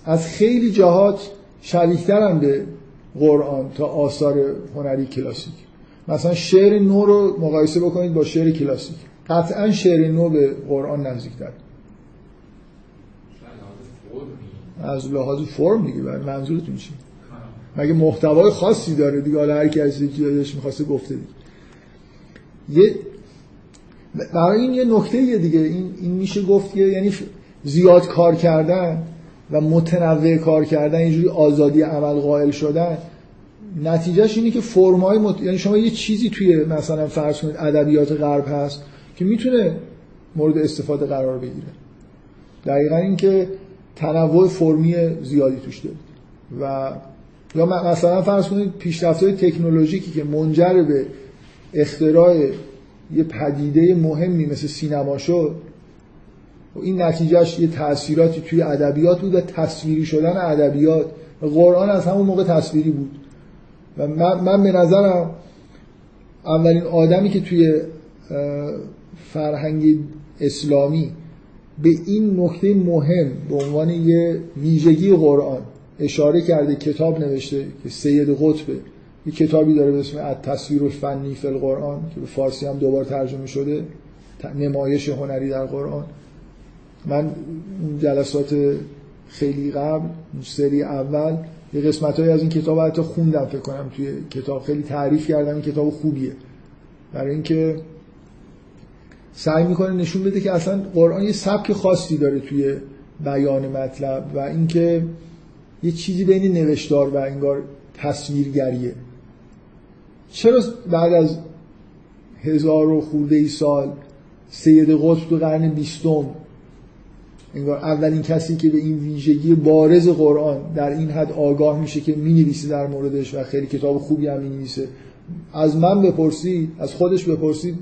از خیلی جهات شبیه‌ترن به قرآن تا آثار هنری کلاسیک. مثلا شعر نو رو مقایسه بکنید با شعر کلاسیک، قطعا شعر نو به قرآن نزدیک‌تره از لحاظ فرم دیگه. منظورتون چیه؟ مگه محتوای خاصی داره دیگه؟ حالا هر کسی که یادش می‌خواسته گفته دیگه. برای این یه نکته دیگه این میشه گفت که یعنی زیاد کار کردن و متنوع کار کردن، اینجوری آزادی عمل قائل شدن، نتیجهش اینه که فرم‌های یعنی شما یه چیزی توی مثلا فرض کنید ادبیات غرب هست که میتونه مورد استفاده قرار بگیره، دقیقاً این که تنوع فرمی زیادی توش داره، و یا مثلا فرض کنید پیشرفت‌های تکنولوژیکی که منجر به اختراع یه پدیده مهمی مثل سینما شد، و این نتیجهش یه تأثیراتی توی ادبیات بود و تصویری شدن ادبیات، و قرآن از همون موقع تصویری بود. و من به نظرم اولین آدمی که توی فرهنگ اسلامی به این نکته مهم به عنوان یه ویژگی قرآن اشاره کرده، کتاب نوشته، که سید قطبه. یه کتابی داره به اسم التصویر الفنی فی القرآن که به فارسی هم دوبار ترجمه شده، نمایش هنری در قرآن. من جلسات خیلی قبل سری اول یه قسمت‌هایی از این کتاب حتی خوندم، فکر کنم توی کتاب خیلی تعریف کردم این کتاب خوبیه، برای اینکه سعی میکنه نشون بده که اصلا قرآن یه سبک خاصی داره توی بیان مطلب، و اینکه یه چیزی بین نوشتار و انگار تصویرگریه. چرا بعد از 1000 و خورده سال سید قطب تو قرن 20 انگار اولین کسی که به این ویژگی بارز قرآن در این حد آگاه میشه که می‌نویسه در موردش و خیلی کتاب خوبی هم می‌نویسه؟ از من بپرسید، از خودش بپرسید،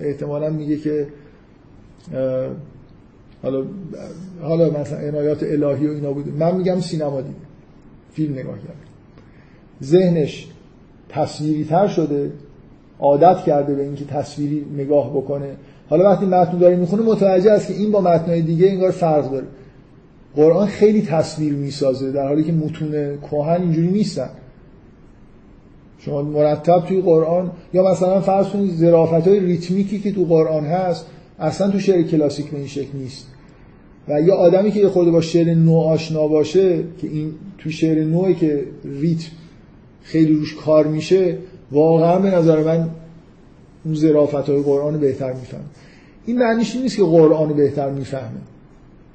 احتمالاً میگه که حالا مثلا عنایات الهی و اینا بوده. من میگم سینما دیگه، فیلم نگاه کرد، ذهنش تصویری تر شده، عادت کرده به اینکه تصویری نگاه بکنه. حالا وقتی متن داره میخونه متوجه است که این با متن‌های دیگه انگار فرق داره، قرآن خیلی تصویر میسازه، در حالی که متون کهن اینجوری نیستن. شما مرتب توی قرآن، یا مثلا فرض کنید ظرافت‌های ریتمیکی که تو قرآن هست اصلا تو شعر کلاسیک به این شکل نیست، و یا آدمی که خود با شعر نو آشنا باشه که این تو شعر نوعی که ریتم خیلی روش کار میشه، واقعا به نظر من اون ظرافت‌های قرآن رو بهتر میفهمه. این معنیش نیست که قرآن رو بهتر میفهمه،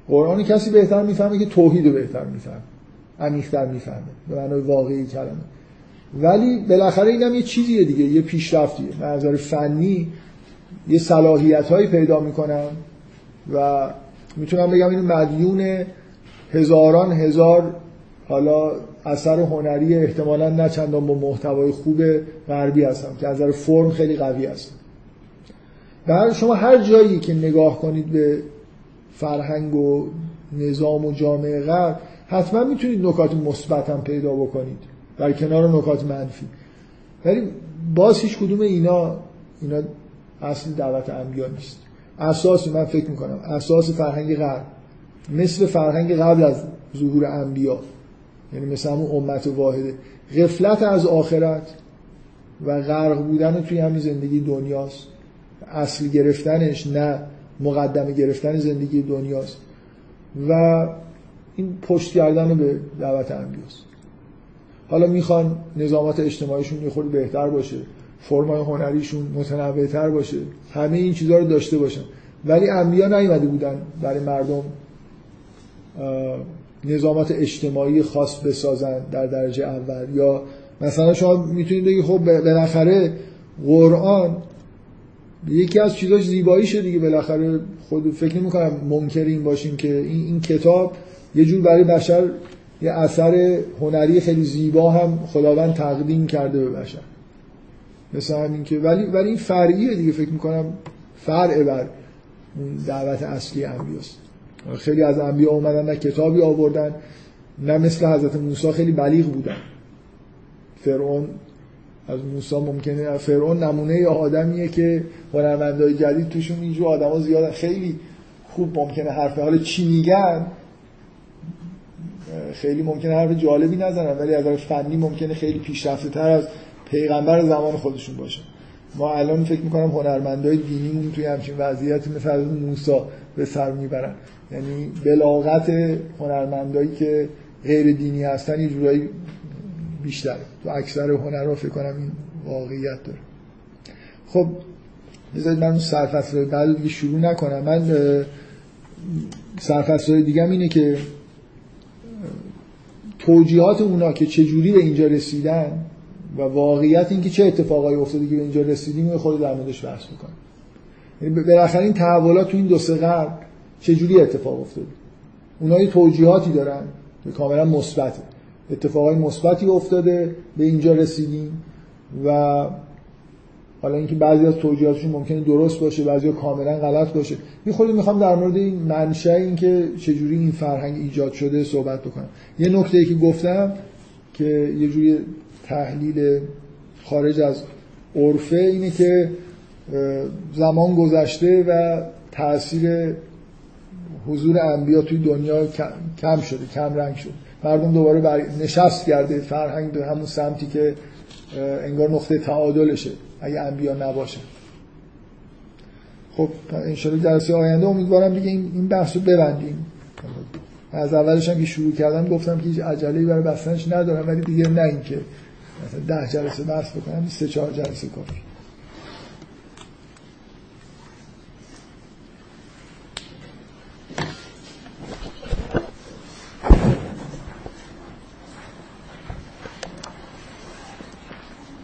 قرآن کسی بهتر میفهمه که توحید رو بهتر میفهمه، عمیق‌تر میفهمه به معنای واقعی کلمه. ولی بالاخره اینم یه چیزیه دیگه، یه پیشرفتیه. از نظر فنی یه صلاحیت‌هایی پیدا میکنن و میتونم بگم این مدیون هزاران هزار حالا اثر هنری احتمالاً نه چندان با محتوای خوب غربی هستم که از نظر فرم خیلی قوی هست. در شما هر جایی که نگاه کنید به فرهنگ و نظام و جامعه غرب، حتما میتونید نکات مثبت هم پیدا بکنید در کنار نکات منفی، ولی باز هیچ کدوم اینا اصل دعوت انبیا نیست. اساس، من فکر میکنم اساس فرهنگ غرب مثل فرهنگ قبل از ظهور انبیا، یعنی مثل همون امت واحده، غفلت از آخرت و غرق بودن توی همین زندگی دنیاست. اصل گرفتنش نه مقدمه گرفتن زندگی دنیاست، و این پشت کردن به دعوت انبیاست. حالا میخوان نظامات اجتماعیشون یه خورده بهتر باشه، فرمای هنریشون متنوع‌تر باشه، همه این چیزها رو داشته باشن، ولی انبیا نیومده بودن برای مردم نظامات اجتماعی خاص بسازن در درجه اول. یا مثلا شما میتونید بگید خب بالاخره قرآن یکی از چیزاش زیباییشه دیگه، بالاخره خود فکر نمی‌کنم منکر این باشیم که این کتاب یه جور برای بشر یه اثر هنری خیلی زیبا هم خداوند تقدیم کرده به بشر. مثل همین که ولی این فرعیه دیگه، فکر میکنم فرع بر دعوت اصلی انبیاست. خیلی از انبیا اومدن نه کتابی آوردن نه مثل حضرت موسی خیلی بلیغ بودن. فرعون از موسی ممکنه، فرعون نمونه ی آدمیه که هنرمندای جدید توشون اینجور آدما زیادن، خیلی خوب ممکنه حرف حالا چی میگن خیلی ممکنه حرف جالبی نزنن ولی از طرف فنی ممکنه خیلی پیشرفته تر از پیغمبر زمان خودشون باشه. ما الان فکر میکنم هنرمندای دینیمون توی همچین وضعیتی مثل موسی به سر میبرن، یعنی بلاغت هنرمندایی که غیر دینی هستن یه جورایی بیشتره. تو اکثر هنرها فکر کنم این واقعیت داره. خب بذارید من سرفصل بعد دیگه شروع نکنم. من سرفصل دیگه اینه که توجیهات اونا که چجوری به اینجا رسیدن و واقعیت این که چه اتفاقایی افتاده که به اینجا رسیدیم و خود در موردش بحث میکنم. یعنی بالاخره این تحولات تو این دو سه قرن چجوری اتفاق افتاده. اونا یه توجیهاتی دارن که کاملا مثبته، اتفاقای مثبتی افتاده به اینجا رسیدیم و حالا اینکه بعضی از توجیهاتشون ممکنه درست باشه، بعضی کاملا غلط باشه. من خودم میخوام در مورد این منشأ این که چجوری این فرهنگ ایجاد شده صحبت بکنم. یه نکته‌ای که گفتم که یه جوری تحلیل خارج از عرفه اینه که زمان گذشته و تأثیر حضور انبیا توی دنیا کم شده، کم رنگ شده. مردم دوباره نشست کرده، فرهنگ به همون سمتی که انگار نقطه تعادلشه اگه انبیا نباشه. خب انشالله جلسه آینده امیدوارم دیگه این بحث رو ببندیم. از اولش هم که شروع کردم گفتم که هیچ عجله‌ای برای بستنش ندارم، ولی دیگه نه اینکه مثلا 10 جلسه بحث بکنم، 3-4 جلسه کافیه.